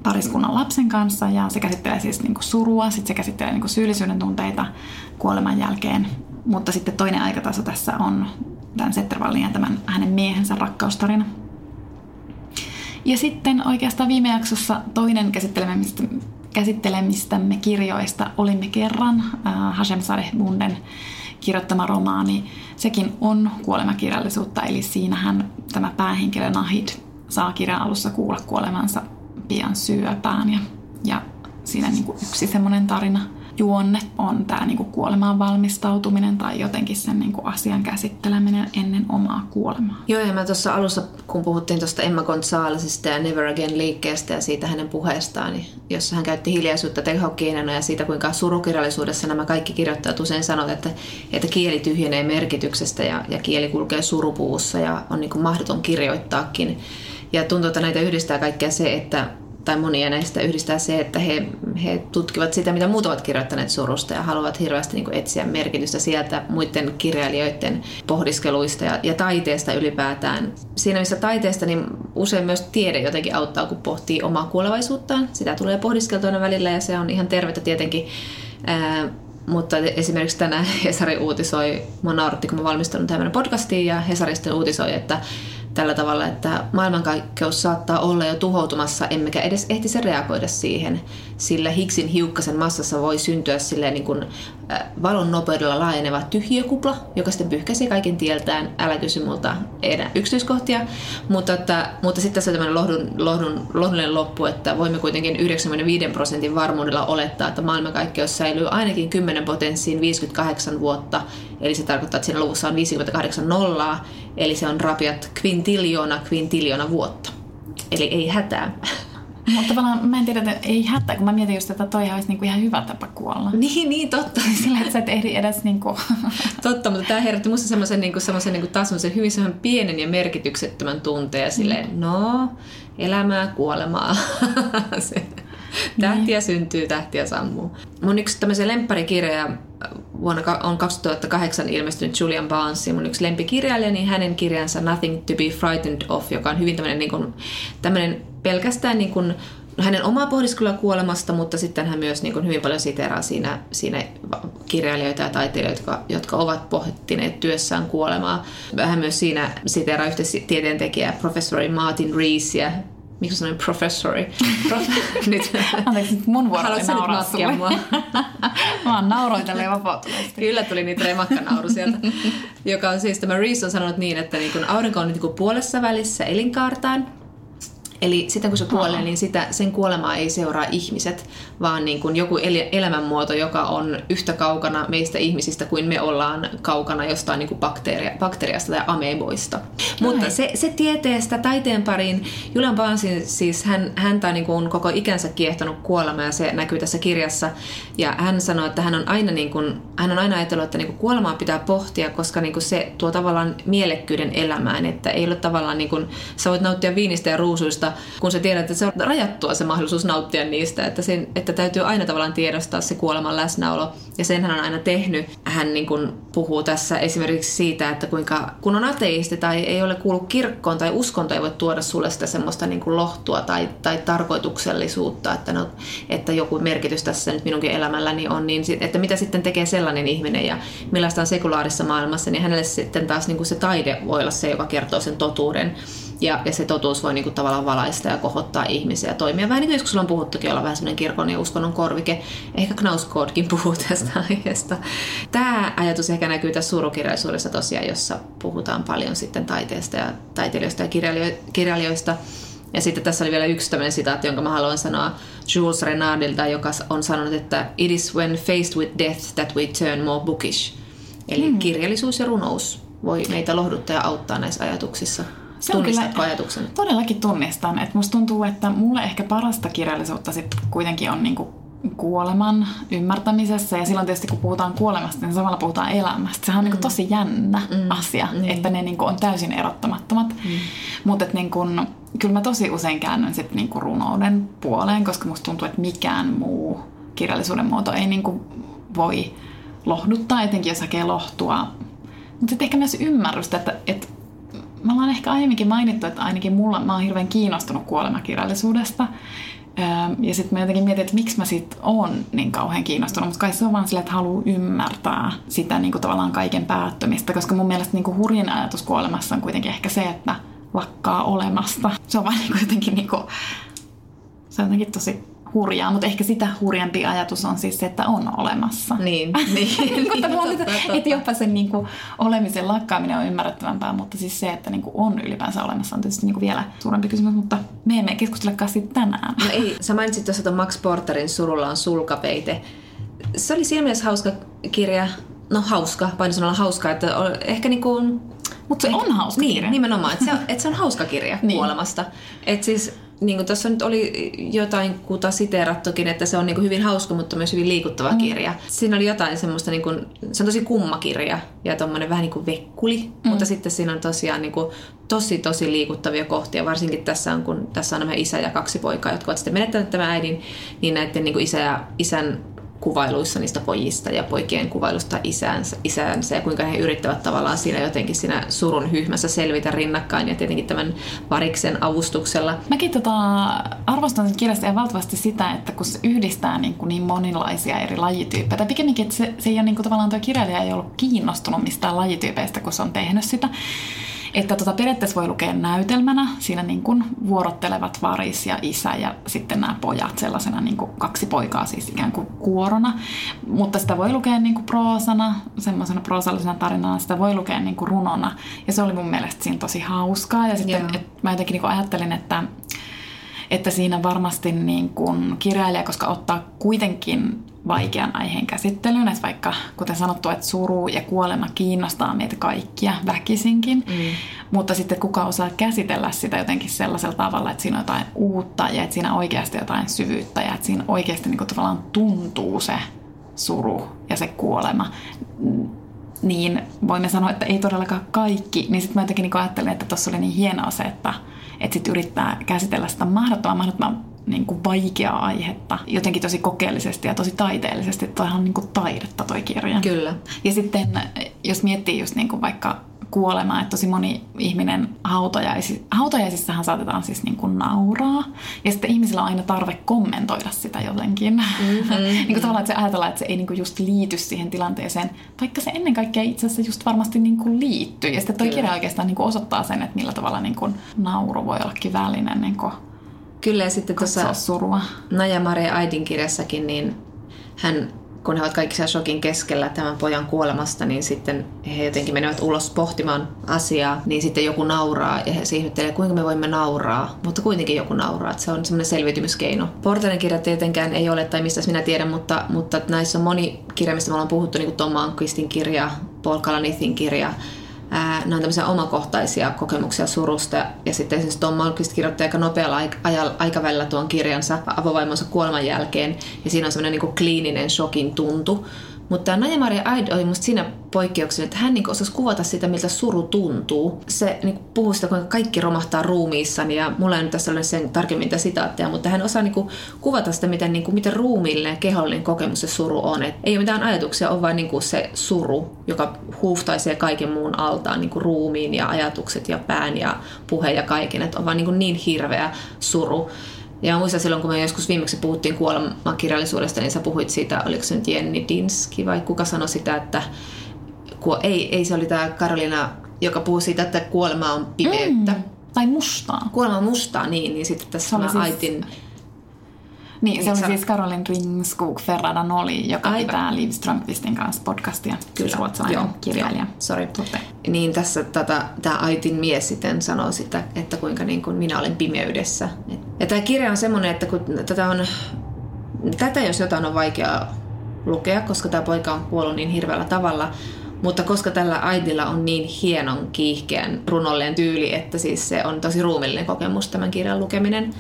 pariskunnan lapsen kanssa ja se käsittelee siis niin kuin surua, sitten se käsittelee niin kuin syyllisyyden tunteita kuoleman jälkeen. Mutta sitten toinen aikataso tässä on tämän Settervallin ja tämän hänen miehensä rakkaustarina. Ja sitten oikeastaan viime jaksossa toinen käsittelemistämme kirjoista olimme kerran Hashem Sadehbunden kirjoittama romaani. Sekin on kuolemakirjallisuutta, eli siinähän tämä päähenkilö Nahid saa kirjan alussa kuulla kuolemansa pian syöpään. Ja siinä niin kuin yksi semmoinen tarina. Juonne on tämä niinku kuolemaan valmistautuminen tai jotenkin sen niinku asian käsitteleminen ennen omaa kuolemaa. Joo, ja mä tuossa alussa, kun puhuttiin tuosta Emma Gonzalezista ja Never Again-liikkeestä ja siitä hänen puheestaan, niin jossa hän käytti hiljaisuutta tehokiinana ja siitä, kuinka surukirjallisuudessa nämä kaikki kirjoittajat usein sanovat, että kieli tyhjenee merkityksestä ja kieli kulkee surupuussa ja on niinku mahdoton kirjoittaakin. Ja tuntuu, että näitä yhdistää kaikkea se, että tai monia näistä yhdistää se, että he tutkivat sitä, mitä muut ovat kirjoittaneet surusta ja haluavat hirveästi niin kuin etsiä merkitystä sieltä muiden kirjailijoiden pohdiskeluista ja taiteesta ylipäätään. Siinä missä taiteesta, niin usein myös tiede jotenkin auttaa, kun pohtii omaa kuolevaisuuttaan. Sitä tulee pohdiskeltua välillä ja se on ihan tervettä tietenkin. Mutta esimerkiksi tänään Hesari uutisoi, minua nauratti, kun mä valmistelun tämmöinen podcastiin ja Hesari sitten uutisoi, että tällä tavalla, että maailmankaikkeus saattaa olla jo tuhoutumassa, emmekä edes ehtisi reagoida siihen, sillä Higgsin hiukkasen massassa voi syntyä silleen niin kuin valon nopeudella laajeneva tyhjiökupla, joka sitten pyyhkäisee kaiken tieltään. Älä kysy multa enää yksityiskohtia, mutta sitten tässä on tämmöinen lohdullinen loppu, että voimme kuitenkin 95% varmuudella olettaa, että maailmankaikkeus säilyy ainakin 10 potenssiin 58 vuotta, eli se tarkoittaa, että siinä luvussa on 58 nollaa, eli se on rapiat quintiljoona vuotta. Eli ei hätää. Mutta tavallaan mä en tiedä, että ei hätää, kun mä mietin just, että toi olisi niinku ihan hyvä tapa kuolla. Niin, totta. Sillä, että sä et ehdi edes niinku. Totta, mutta tää herätti musta semmoisen taas semmoisen hyvin semmoisen pienen ja merkityksettömän tunteen. Silleen, no, elämää, kuolemaa. Tähtiä syntyy, tähtiä sammuu. Mun yksi tämmöisiä lempparikirjoja on 2008 ilmestynyt Julian Barnesin, mun yksi lempikirjailija, niin hänen kirjansa Nothing to be Frightened of, joka on hyvin tämmöinen, niin kuin, tämmöinen pelkästään niin kuin, hänen omaa pohdiskelua kuolemasta, mutta sitten hän myös niin kuin hyvin paljon siteeraa siinä kirjailijoita ja taiteilijoita, jotka ovat pohtineet työssään kuolemaa. Hän myös siinä siteeraa yhtä tieteentekijää, professori Martin Reesiä. Miksi sanoin professori? Nyt. Anteeksi, mun vuoroni nauraa sulle. Mä oon nauroitellut ja vapautuneesti. Kyllä tuli niitä remakka-nauru sieltä. Joka on siis, tämä Rees on sanonut niin, että niin kun aurinko on nyt niin kun puolessa välissä elinkaartaan. Eli sitten kun se kuolee, niin sen kuolemaa ei seuraa ihmiset, vaan niin kuin joku elämänmuoto, joka on yhtä kaukana meistä ihmisistä kuin me ollaan kaukana jostain niin kuin bakteeriasta tai ameboista. Mutta se tieteestä taiteen pariin, Julian Barnesin, siis häntä on niin kuin koko ikänsä kiehtonut kuolema ja se näkyy tässä kirjassa. Ja hän sanoo, että hän on aina ajatellut, että niin kuin kuolemaa pitää pohtia, koska niin kuin se tuo tavallaan mielekkyyden elämään, että ei ole tavallaan niin kuin, sä voit nauttia viinistä ja ruusuista, kun sä tiedät, että se on rajattua se mahdollisuus nauttia niistä, että täytyy aina tavallaan tiedostaa se kuoleman läsnäolo. Ja sen hän on aina tehnyt. Hän niin kuin puhuu tässä esimerkiksi siitä, että kuinka kun on ateisti tai ei ole kuullut kirkkoon tai uskonto ei voi tuoda sulle sitä semmoista niin kuin lohtua tai tarkoituksellisuutta, että joku merkitys tässä nyt minunkin elämälläni on, niin että mitä sitten tekee sellainen ihminen ja millaista on sekulaarissa maailmassa, niin hänelle sitten taas niin kuin se taide voi olla se, joka kertoo sen totuuden. Ja se totuus voi niinku tavallaan valaista ja kohottaa ihmisiä ja toimia. Vähän niin kuin joskus sulla on puhuttukin, olla vähän semmoinen kirkon ja uskonnon korvike. Ehkä Knauskoodkin puhuu tästä aiheesta. Tämä ajatus ehkä näkyy tässä surukirjallisuudessa tosiaan, jossa puhutaan paljon sitten taiteesta ja taiteilijoista ja kirjailijoista. Ja sitten tässä oli vielä yksi tämmöinen sitaatti, jonka mä haluan sanoa Jules Renardilta, joka on sanonut, että "It is when faced with death that we turn more bookish." Eli kirjallisuus ja runous voi meitä lohduttaa ja auttaa näissä ajatuksissa. Se on kyllä, ajatuksen? Todellakin tunnistan. Et musta tuntuu, että mulle ehkä parasta kirjallisuutta sit kuitenkin on niinku kuoleman ymmärtämisessä. Ja silloin tietysti kun puhutaan kuolemasta, niin samalla puhutaan elämästä. Sehän on niinku tosi jännä asia, että ne niinku on täysin erottamattomat. Mutta niinku, kyllä mä tosi usein käännyn sit niinku runouden puoleen, koska musta tuntuu, että mikään muu kirjallisuuden muoto ei niinku voi lohduttaa, etenkin jos hakee lohtua. Mutta sitten ehkä myös ymmärrystä, että mä ollaan ehkä aiemminkin mainittu, että ainakin mä oon hirveän kiinnostunut kuolemakirjallisuudesta. Ja sitten mä jotenkin mietin, että miksi mä sit oon niin kauhean kiinnostunut. Mutta kai se on vaan silleen, että haluaa ymmärtää sitä niin kuin tavallaan kaiken päättymistä. Koska mun mielestä niin kuin hurjin ajatus kuolemassa on kuitenkin ehkä se, että lakkaa olemasta. Se on vaan niin kuin jotenkin, niin kuin, se on jotenkin tosi hurjaa, mutta ehkä sitä hurjempi ajatus on siis se, että on olemassa. Niin. Mutta että jopa sen niin kuin olemisen lakkaaminen on ymmärrettävämpää, mutta siis se, että niin kuin on ylipäänsä olemassa on tietysti niin kuin vielä suurempi kysymys, mutta me emme keskustelekaan siitä tänään. No ei, sä mainitsit tuossa, että Max Porterin Surulla on sulkapeite. Se oli siinä mielessä hauska kirja, hauska, että ehkä niin kuin... Mutta se on hauska kirja. Nimenomaan, että se on hauska kirja kuolemasta. Että siis... Niin kuin tässä nyt oli jotain kuta siteerattukin, että se on niin kuin hyvin hauska, mutta myös hyvin liikuttava kirja. Siinä oli jotain semmoista, niin kuin, se on tosi kumma kirja ja tommoinen vähän niin kuin vekkuli, mutta sitten siinä on tosiaan niin kuin tosi liikuttavia kohtia. Varsinkin tässä on, kun tässä on nämä isä ja kaksi poikaa, jotka ovat sitten menettäneet tämän äidin, niin näiden niin kuin isän kuvailuissa niistä pojista ja poikien kuvailusta isäänsä ja kuinka he yrittävät tavallaan siinä jotenkin siinä surun hyhmässä selvitä rinnakkain ja tietenkin tämän variksen avustuksella. Mäkin arvostan sen kirjasta ja valtavasti sitä, että kun se yhdistää niin monenlaisia eri lajityyppejä. Tai pikemminkin, että se ei ole niin kuin, tavallaan tuo kirjailija ei ollut kiinnostunut mistään lajityypeistä, kun se on tehnyt sitä. Että periaatteessa voi lukea näytelmänä, siinä niin kuin vuorottelevat varis ja isä ja sitten nämä pojat sellaisena niin kuin kaksi poikaa siis ikään kuin kuorona. Mutta sitä voi lukea niin kuin proosana, semmoisena proosallisena tarinana, sitä voi lukea niin kuin runona. Ja se oli mun mielestä siinä tosi hauskaa. Ja sitten mä jotenkin niin kuin ajattelin, että siinä varmasti niin kuin kirjailija, koska ottaa kuitenkin vaikean aiheen käsittelyyn, että vaikka kuten sanottu, että suru ja kuolema kiinnostaa meitä kaikkia väkisinkin, mutta sitten kuka osaa käsitellä sitä jotenkin sellaisella tavalla, että siinä on jotain uutta ja että siinä oikeasti jotain syvyyttä ja että siinä oikeasti niin kuin tavallaan tuntuu se suru ja se kuolema, niin voimme sanoa, että ei todellakaan kaikki, niin sitten mä jotenkin niin ajattelin, että tuossa oli niin hienoa se, että sitten yrittää käsitellä sitä mahdottoman niin kuin vaikeaa aihetta jotenkin tosi kokeellisesti ja tosi taiteellisesti. Toihan on niin kuin taidetta toi kirja. Kyllä. Ja sitten jos miettii just niin kuin vaikka kuolemaa, että tosi moni ihminen hautajaisissahan saatetaan siis niin kuin nauraa. Ja sitten ihmisillä on aina tarve kommentoida sitä jotenkin. Niin kuin tavallaan, että se ajatellaan, että se ei niin kuin just liity siihen tilanteeseen, vaikka se ennen kaikkea itse asiassa just varmasti niin kuin liittyy. Ja sitten toi kirja oikeastaan niin kuin osoittaa sen, että millä tavalla niin kuin nauru voi ollakin välinen niin kuin kyllä, ja sitten tuossa surua. Naja Marie Aidtin kirjassakin, niin hän, kun he ovat kaikki siellä shokin keskellä tämän pojan kuolemasta, niin sitten he jotenkin menevät ulos pohtimaan asiaa, niin sitten joku nauraa ja he ihmettelee, kuinka me voimme nauraa, mutta kuitenkin joku nauraa. Että se on semmoinen selviytymiskeino. Porterin kirja tietenkään ei ole, tai mistä minä tiedän, mutta näissä on moni kirja, mistä me ollaan puhuttu, niin kuin Tom Manquistin kirja, Paul Kalanithin kirja. Nämä on tämmöisiä omakohtaisia kokemuksia surusta, ja sitten esimerkiksi Tom Malmqvist kirjoitti aika nopealla aikavälillä tuon kirjansa avovaimonsa kuoleman jälkeen, ja siinä on semmoinen niin kuin kliininen shokin tuntu. Mutta Naja Marie Aidt oli musta siinä poikkeuksena, että hän niin osasi kuvata sitä, miltä suru tuntuu. Se niin puhuu sitä, kuinka kaikki romahtaa ruumiissani, ja mulla ei nyt tässä ole sen tarkemmin sitaatteja, mutta hän osaa niin kuin kuvata sitä, miten ruumiillinen ja kehollinen kokemus se suru on. Et ei ole mitään ajatuksia, on vaan niin kuin se suru, joka huuhtaisee kaiken muun altaan, niin kuin ruumiin ja ajatukset ja pään ja puheen ja kaiken. Et on vaan niin hirveä suru. Ja muistan silloin, kun me joskus viimeksi puhuttiin kuolemakirjallisuudesta, niin sä puhuit siitä, oliko se nyt Jenni Dinski vai kuka sanoi sitä, että ei se oli tämä Carolina, joka puhui siitä, että kuolema on pimeyttä. Tai mustaa. Kuolema on mustaa, niin sitten tässä on Aitin. Niin, se oli siis Caroline Ringskog Ferradan oli, joka pitää Liv Strömqvistin kanssa podcastia. Kyllä, ruotsalainen kirjailija. Sori. Niin tässä tämä Aitin mies sitten sanoo sitä, että kuinka niin kuin minä olen pimeydessä. Ja tämä kirja on semmoinen, että kun tätä jos jotain on vaikea lukea, koska tämä poika on kuollut niin hirveällä tavalla, mutta koska tällä Aidtilla on niin hienon, kiihkeän, runollinen tyyli, että siis se on tosi ruumillinen kokemus tämän kirjan lukeminen.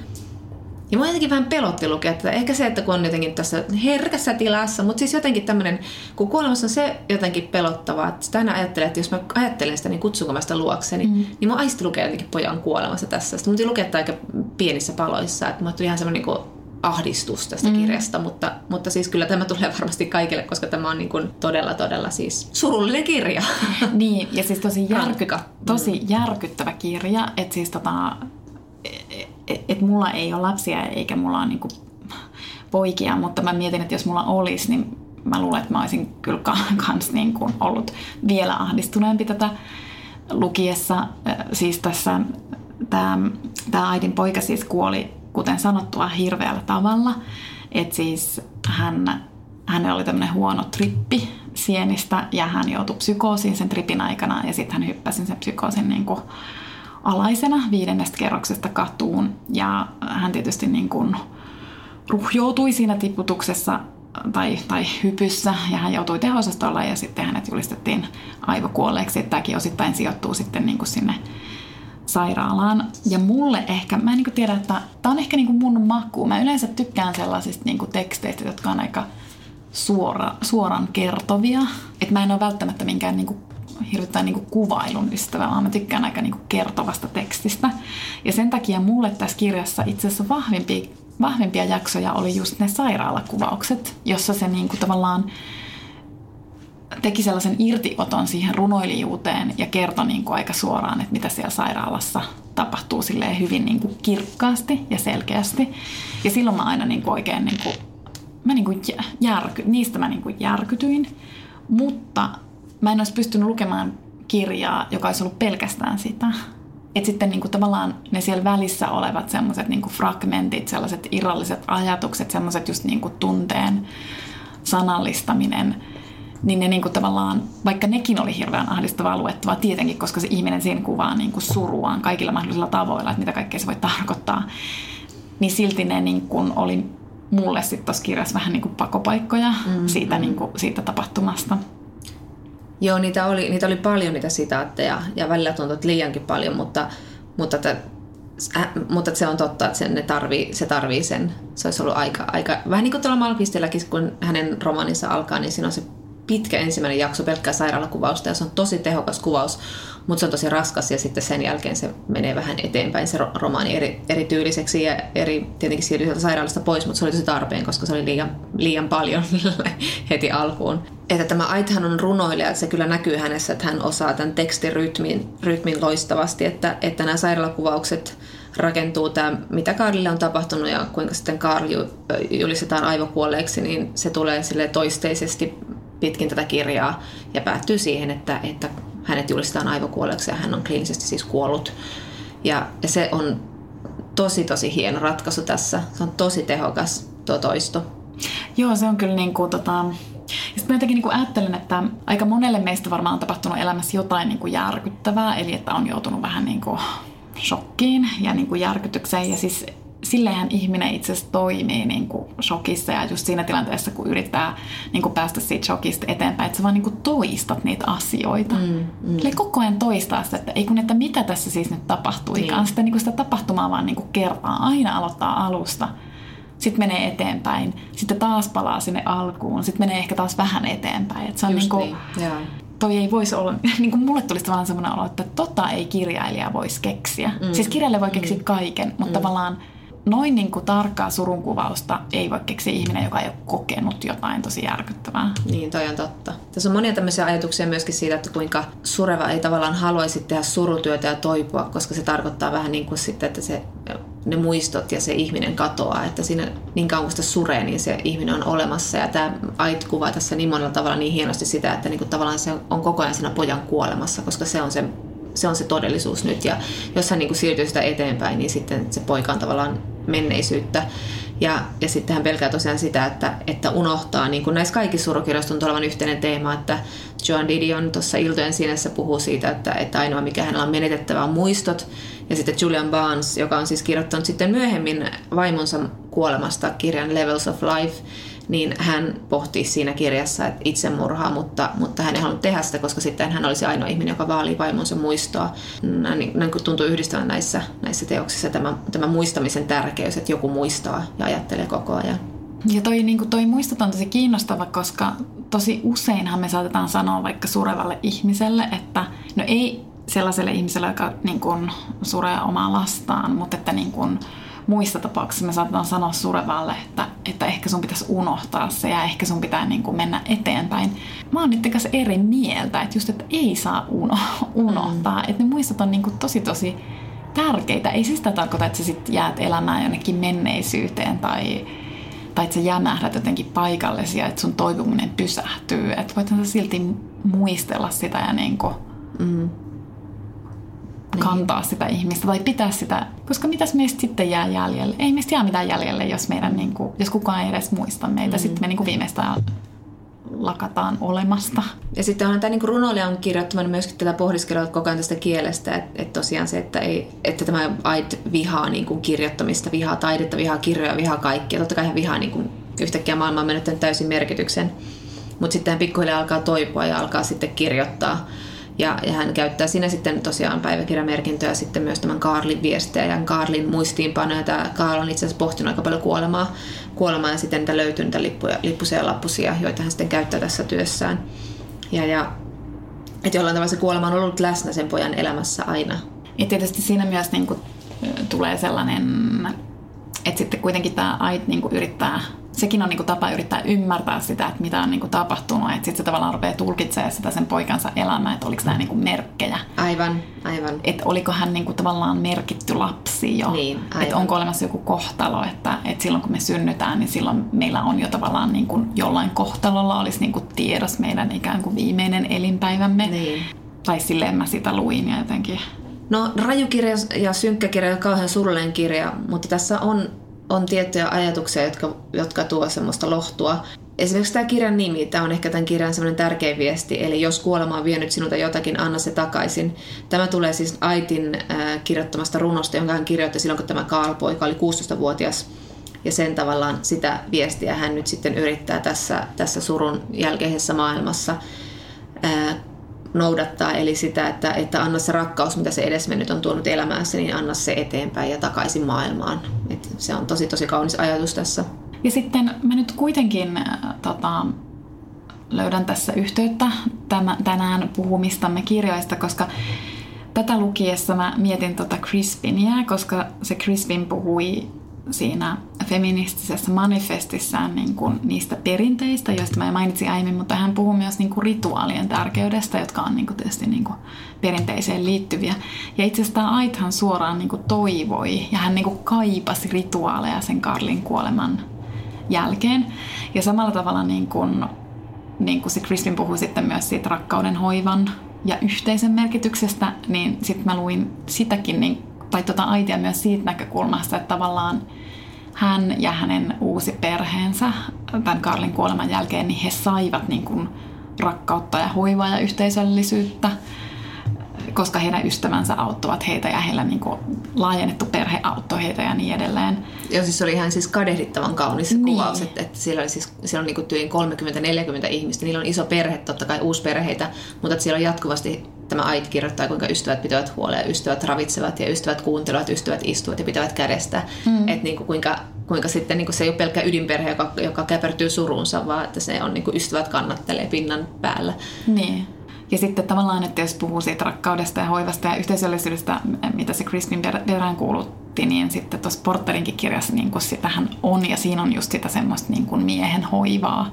Ja mua jotenkin vähän pelotti lukea tätä. Ehkä se, että kun on jotenkin tässä herkässä tilassa, mutta siis jotenkin tämmöinen, kun kuolemassa on se jotenkin pelottavaa, että sitä aina ajattelee, että jos mä ajattelen sitä, niin kutsunko mä sitä luokseni, niin mun aisti lukee jotenkin pojan kuolemassa tässä. Sitten mun piti lukea aika pienissä paloissa, että mä tuli ihan semmoinen niin ahdistus tästä kirjasta, mutta siis kyllä tämä tulee varmasti kaikille, koska tämä on niin kuin todella siis surullinen kirja. Niin, ja siis tosi järkyttävä kirja, että siis että mulla ei ole lapsia eikä mulla ole niinku poikia, mutta mä mietin, että jos mulla olisi, niin mä luulen, että mä olisin kyllä kans niinku ollut vielä ahdistuneempi tätä lukiessa. Siis tässä tämä Aidin poika siis kuoli, kuten sanottua, hirveällä tavalla. Että siis hänellä oli tämmöinen huono trippi sienistä ja hän joutui psykoosiin sen tripin aikana ja sitten hän hyppäsi sen psykoosin niinku alaisena 5. kerroksesta katuun ja hän tietysti niin kuin ruhjoutui siinä tiputuksessa tai hypyssä ja hän joutui teho-osastolle ja sitten hänet julistettiin aivokuolleeksi. Tämäkin osittain sijoittuu sitten niin kuin sinne sairaalaan. Ja mulle ehkä, mä en niin kuin tiedä, että tämä on ehkä niin kuin mun maku. Mä yleensä tykkään sellaisista niin kuin teksteistä, jotka on aika suoran kertovia. Että mä en ole välttämättä minkään niin kuin hirvittävän niin kuin kuvailun ystävä, vaan mä tykkään aika niin kuin kertovasta tekstistä. Ja sen takia mulle tässä kirjassa itse asiassa vahvimpia jaksoja oli just ne sairaalakuvaukset, jossa se niin kuin tavallaan teki sellaisen irtioton siihen runoilijuuteen ja kertoi niin kuin aika suoraan, että mitä siellä sairaalassa tapahtuu silleen hyvin niin kuin kirkkaasti ja selkeästi. Ja silloin mä aina niin kuin oikein niistä mä niin kuin järkytyin, mutta mä en olisi pystynyt lukemaan kirjaa, joka olisi ollut pelkästään sitä. Että sitten niin kuin tavallaan ne siellä välissä olevat sellaiset niin kuin fragmentit, sellaiset irralliset ajatukset, sellaiset just niin kuin tunteen sanallistaminen, niin ne niin kuin tavallaan, vaikka nekin oli hirveän ahdistavaa luettavaa tietenkin, koska se ihminen siinä kuvaa niin kuin suruaan kaikilla mahdollisilla tavoilla, että mitä kaikkea se voi tarkoittaa, niin silti ne niin kuin oli mulle sitten tuossa kirjassa vähän niin kuin pakopaikkoja siitä tapahtumasta. Joo, niitä oli paljon niitä sitaatteja ja välillä tuntuu, että liiankin paljon, mutta se on totta, että se tarvii sen. Se olisi ollut aika vähän niin kuin tuolla Malmqvistilläkin, kun hänen romaaninsa alkaa, niin siinä on se pitkä ensimmäinen jakso pelkkää sairaalakuvausta ja se on tosi tehokas kuvaus, mutta se on tosi raskas ja sitten sen jälkeen se menee vähän eteenpäin se romaani eri tyyliseksi ja tietenkin siirtyi sieltä sairaalasta pois, mutta se oli tosi tarpeen, koska se oli liian paljon heti alkuun. Että tämä Aithan on runoilija, että se kyllä näkyy hänessä, että hän osaa tämän tekstin rytmin loistavasti, että nämä sairaalakuvaukset rakentuu tämä, mitä Karlille on tapahtunut ja kuinka sitten Karl julistetaan aivokuolleeksi, niin se tulee sille toisteisesti pitkin tätä kirjaa ja päättyy siihen, että hänet julistetaan aivokuolleeksi ja hän on kliinisesti siis kuollut. Ja se on tosi hieno ratkaisu tässä. Se on tosi tehokas tuo toisto. Joo, se on kyllä niin kuin ja sitten mä jotenkin niin ajattelen, että aika monelle meistä varmaan on tapahtunut elämässä jotain niin kuin järkyttävää, eli että on joutunut vähän niin kuin shokkiin ja niin kuin järkytykseen. Ja siis silleenhän ihminen itse asiassa toimii niin kuin shokissa ja just siinä tilanteessa, kun yrittää niin kuin päästä siitä shokista eteenpäin, että sä vaan niin kuin toistat niitä asioita. Eli koko ajan toistaa sitä, että, ei kun, että mitä tässä siis nyt tapahtuu. Ikään sitä, niin kuin sitä tapahtumaa vaan niin kuin kertaa, aina aloittaa alusta. Sitten menee eteenpäin, sitten taas palaa sinne alkuun, sitten menee ehkä taas vähän eteenpäin. Et se on niinku, toi ei voisi olla, niinku mulle tulisi tavallaan semmoinen olo, että tota ei kirjailija voisi keksiä. Siis kirjailija voi keksiä kaiken, mutta tavallaan noin niinku tarkkaa surunkuvausta ei voi keksiä ihminen, joka ei ole kokenut jotain tosi järkyttävää. Niin, toi on totta. Tässä on monia tämmöisiä ajatuksia myöskin siitä, että kuinka sureva ei tavallaan haluaisi tehdä surutyötä ja toipua, koska se tarkoittaa vähän niin kuin sitten, että se ne muistot ja se ihminen katoaa, että siinä niin kauan kun sitä suree, niin se ihminen on olemassa. Ja tämä Ait kuvaa tässä niin monella tavalla niin hienosti sitä, että niin kuin tavallaan se on koko ajan siinä pojan kuolemassa, koska se on se todellisuus nyt. Ja jos hän niin kuin siirtyy sitä eteenpäin, niin sitten se poika on tavallaan menneisyyttä. Ja sitten hän pelkää tosiaan sitä, että unohtaa, niin kuin näissä kaikissa surukirjoissa on olevan yhteinen teema, että Joan Didion tuossa Iltojen siinässä puhuu siitä, että ainoa mikä hänellä on menetettävä on muistot. Ja sitten Julian Barnes, joka on siis kirjoittanut sitten myöhemmin vaimonsa kuolemasta kirjan Levels of Life, niin hän pohtii siinä kirjassa itsemurhaa, mutta hän ei halunnut tehdä sitä, koska sitten hän olisi ainoa ihminen, joka vaalii vaimonsa muistoa. Näin kun tuntuu yhdistävän näissä teoksissa tämä muistamisen tärkeys, että joku muistaa ja ajattelee koko ajan. Ja toi muistot on tosi kiinnostava, koska tosi useinhan me saatetaan sanoa vaikka surevalle ihmiselle, että no ei sellaiselle ihmiselle, joka niin kuin suree omaa lastaan, mutta että niin kuin muissa tapauksissa me saatetaan sanoa surevalle, että ehkä sun pitäisi unohtaa se ja ehkä sun pitää niin kuin mennä eteenpäin. Mä oon itse kanssa eri mieltä, että just, että ei saa unohtaa. Että ne muistot on niin kuin tosi tärkeitä. Ei se sitä tarkoita, että sä sit jäät elämään jonnekin menneisyyteen tai että sä jämähdät jotenkin paikallesi ja että sun toipuminen pysähtyy. Että voithan sä silti muistella sitä ja niin kuin kantaa sitä ihmistä tai pitää sitä, koska mitäs meistä sitten jää jäljelle? Ei meistä jää mitään jäljelle, jos meidän jos kukaan ei edes muista meitä. Sitten me viimeistään lakataan olemasta. Ja sitten on tämä runoilija on kirjoittanut myöskin tätä pohdiskelua koko ajan tästä kielestä, että tosiaan se, että tämä Ait vihaa niin kuin kirjoittamista, vihaa taidetta, vihaa kirjoja, vihaa kaikkia. Totta kai hän vihaa niin kuin yhtäkkiä maailma on menettänyt täysin merkityksen, mutta sitten hän pikkuhiljaa alkaa toipua ja alkaa sitten kirjoittaa. Ja hän käyttää siinä sitten tosiaan päiväkirjamerkintöjä sitten myös tämän Karlin viestejä ja Karlin muistiinpanoja. Tämä Karl on itse asiassa pohtinut aika paljon kuolemaa ja sitten niitä löytyy niitä lippusia ja lappusia, joita hän sitten käyttää tässä työssään. Ja että jollain tavalla se kuolema on ollut läsnä sen pojan elämässä aina. Ja tietysti siinä myös niin kuin tulee sellainen, että sitten kuitenkin tämä Ait niin kuin yrittää. Sekin on niinku tapa yrittää ymmärtää sitä, että mitä on niinku tapahtunut. Sitten se tavallaan rupeaa tulkitsemaan sitä sen poikansa elämää, että oliko nämä niinku merkkejä. Aivan. Että oliko hän niinku tavallaan merkitty lapsi jo. Niin, että onko olemassa joku kohtalo, että silloin kun me synnytään, niin silloin meillä on jo tavallaan niinku jollain kohtalolla olisi niinku tiedossa meidän ikään kuin viimeinen elinpäivämme. Niin. Tai silleen mä sitä luin ja jotenkin. No rajukirja ja synkkäkirja on kauhean surullinen kirja, mutta tässä on tiettyjä ajatuksia, jotka tuo semmoista lohtua. Esimerkiksi tämä kirjan nimi, tämä on ehkä tämän kirjan semmoinen tärkein viesti, eli jos kuolema on vienyt sinulta jotakin, anna se takaisin. Tämä tulee siis Aitin kirjoittamasta runosta, jonka hän kirjoitti silloin, kun tämä Karl-poika oli 16-vuotias. Ja sen tavallaan sitä viestiä hän nyt sitten yrittää tässä surun jälkeisessä maailmassa noudattaa, eli sitä, että anna se rakkaus, mitä se edesmennyt on tuonut elämäänsä, niin anna se eteenpäin ja takaisin maailmaan. Et se on tosi kaunis ajatus tässä. Ja sitten mä nyt kuitenkin löydän tässä yhteyttä tänään puhumistamme kirjoista, koska tätä lukiessa mä mietin Crispiniä, koska se Crispin puhui siinä feministisessä manifestissään niin kuin niistä perinteistä, joista mä mainitsin aiemmin, mutta hän puhuu myös niin kuin rituaalien tärkeydestä, jotka on niin kuin tietysti niin kuin perinteiseen liittyviä. Ja itse asiassa tämä Aithan suoraan niin kuin toivoi ja hän niin kuin kaipasi rituaaleja sen Karlin kuoleman jälkeen. Ja samalla tavalla niin kuin se Crispin puhui sitten myös siitä rakkauden, hoivan ja yhteisen merkityksestä, niin sitten mä luin sitäkin niin tai Aitia myös siitä näkökulmasta, että tavallaan hän ja hänen uusi perheensä tämän Karlin kuoleman jälkeen, niin he saivat niin kuin rakkautta ja hoivaa ja yhteisöllisyyttä, koska heidän ystävänsä auttavat heitä ja heillä niin kuin laajennettu perhe auttoi heitä ja niin edelleen. Ja siis se oli ihan siis kadehdittavan kaunis kuvaus, että siellä oli siis, siellä on niin kuin tyyliin 30-40 ihmistä, niillä on iso perhe, totta kai uusperheitä, mutta että siellä on jatkuvasti tämä Ait kirjoittaa, kuinka ystävät pitävät huolea, ystävät ravitsevat ja ystävät kuuntelevat, ystävät istuvat ja pitävät kädestä. Mm. Että niinku kuinka sitten niinku se ei ole pelkkä ydinperhe, joka käpertyy suruunsa, vaan että se on niinku ystävät kannattelee pinnan päällä. Niin. Ja sitten tavallaan, että jos puhuu siitä rakkaudesta ja hoivasta ja yhteisöllisyydestä, mitä se Crispin peräänkuulutti, niin sitten tuossa Porterinkin kirjassa niin kun sitähän on ja siinä on just sitä semmoista niin kun miehen hoivaa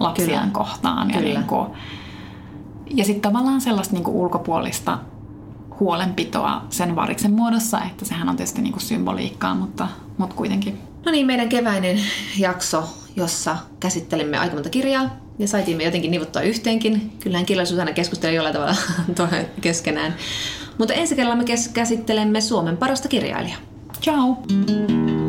lapsiaan kohtaan. Kyllä. Ja niin kun, ja sitten tavallaan sellaista niin kuin ulkopuolista huolenpitoa sen variksen muodossa, että sehän on tietysti niin kuin symboliikkaa, mutta kuitenkin. No niin, meidän keväinen jakso, jossa käsittelemme aika monta kirjaa ja saitiin me jotenkin nivuttua yhteenkin. Kyllähän kirjallisuus aina keskustelee jollain tavalla keskenään. Mutta ensi kerralla me käsittelemme Suomen parasta kirjailijaa. Ciao!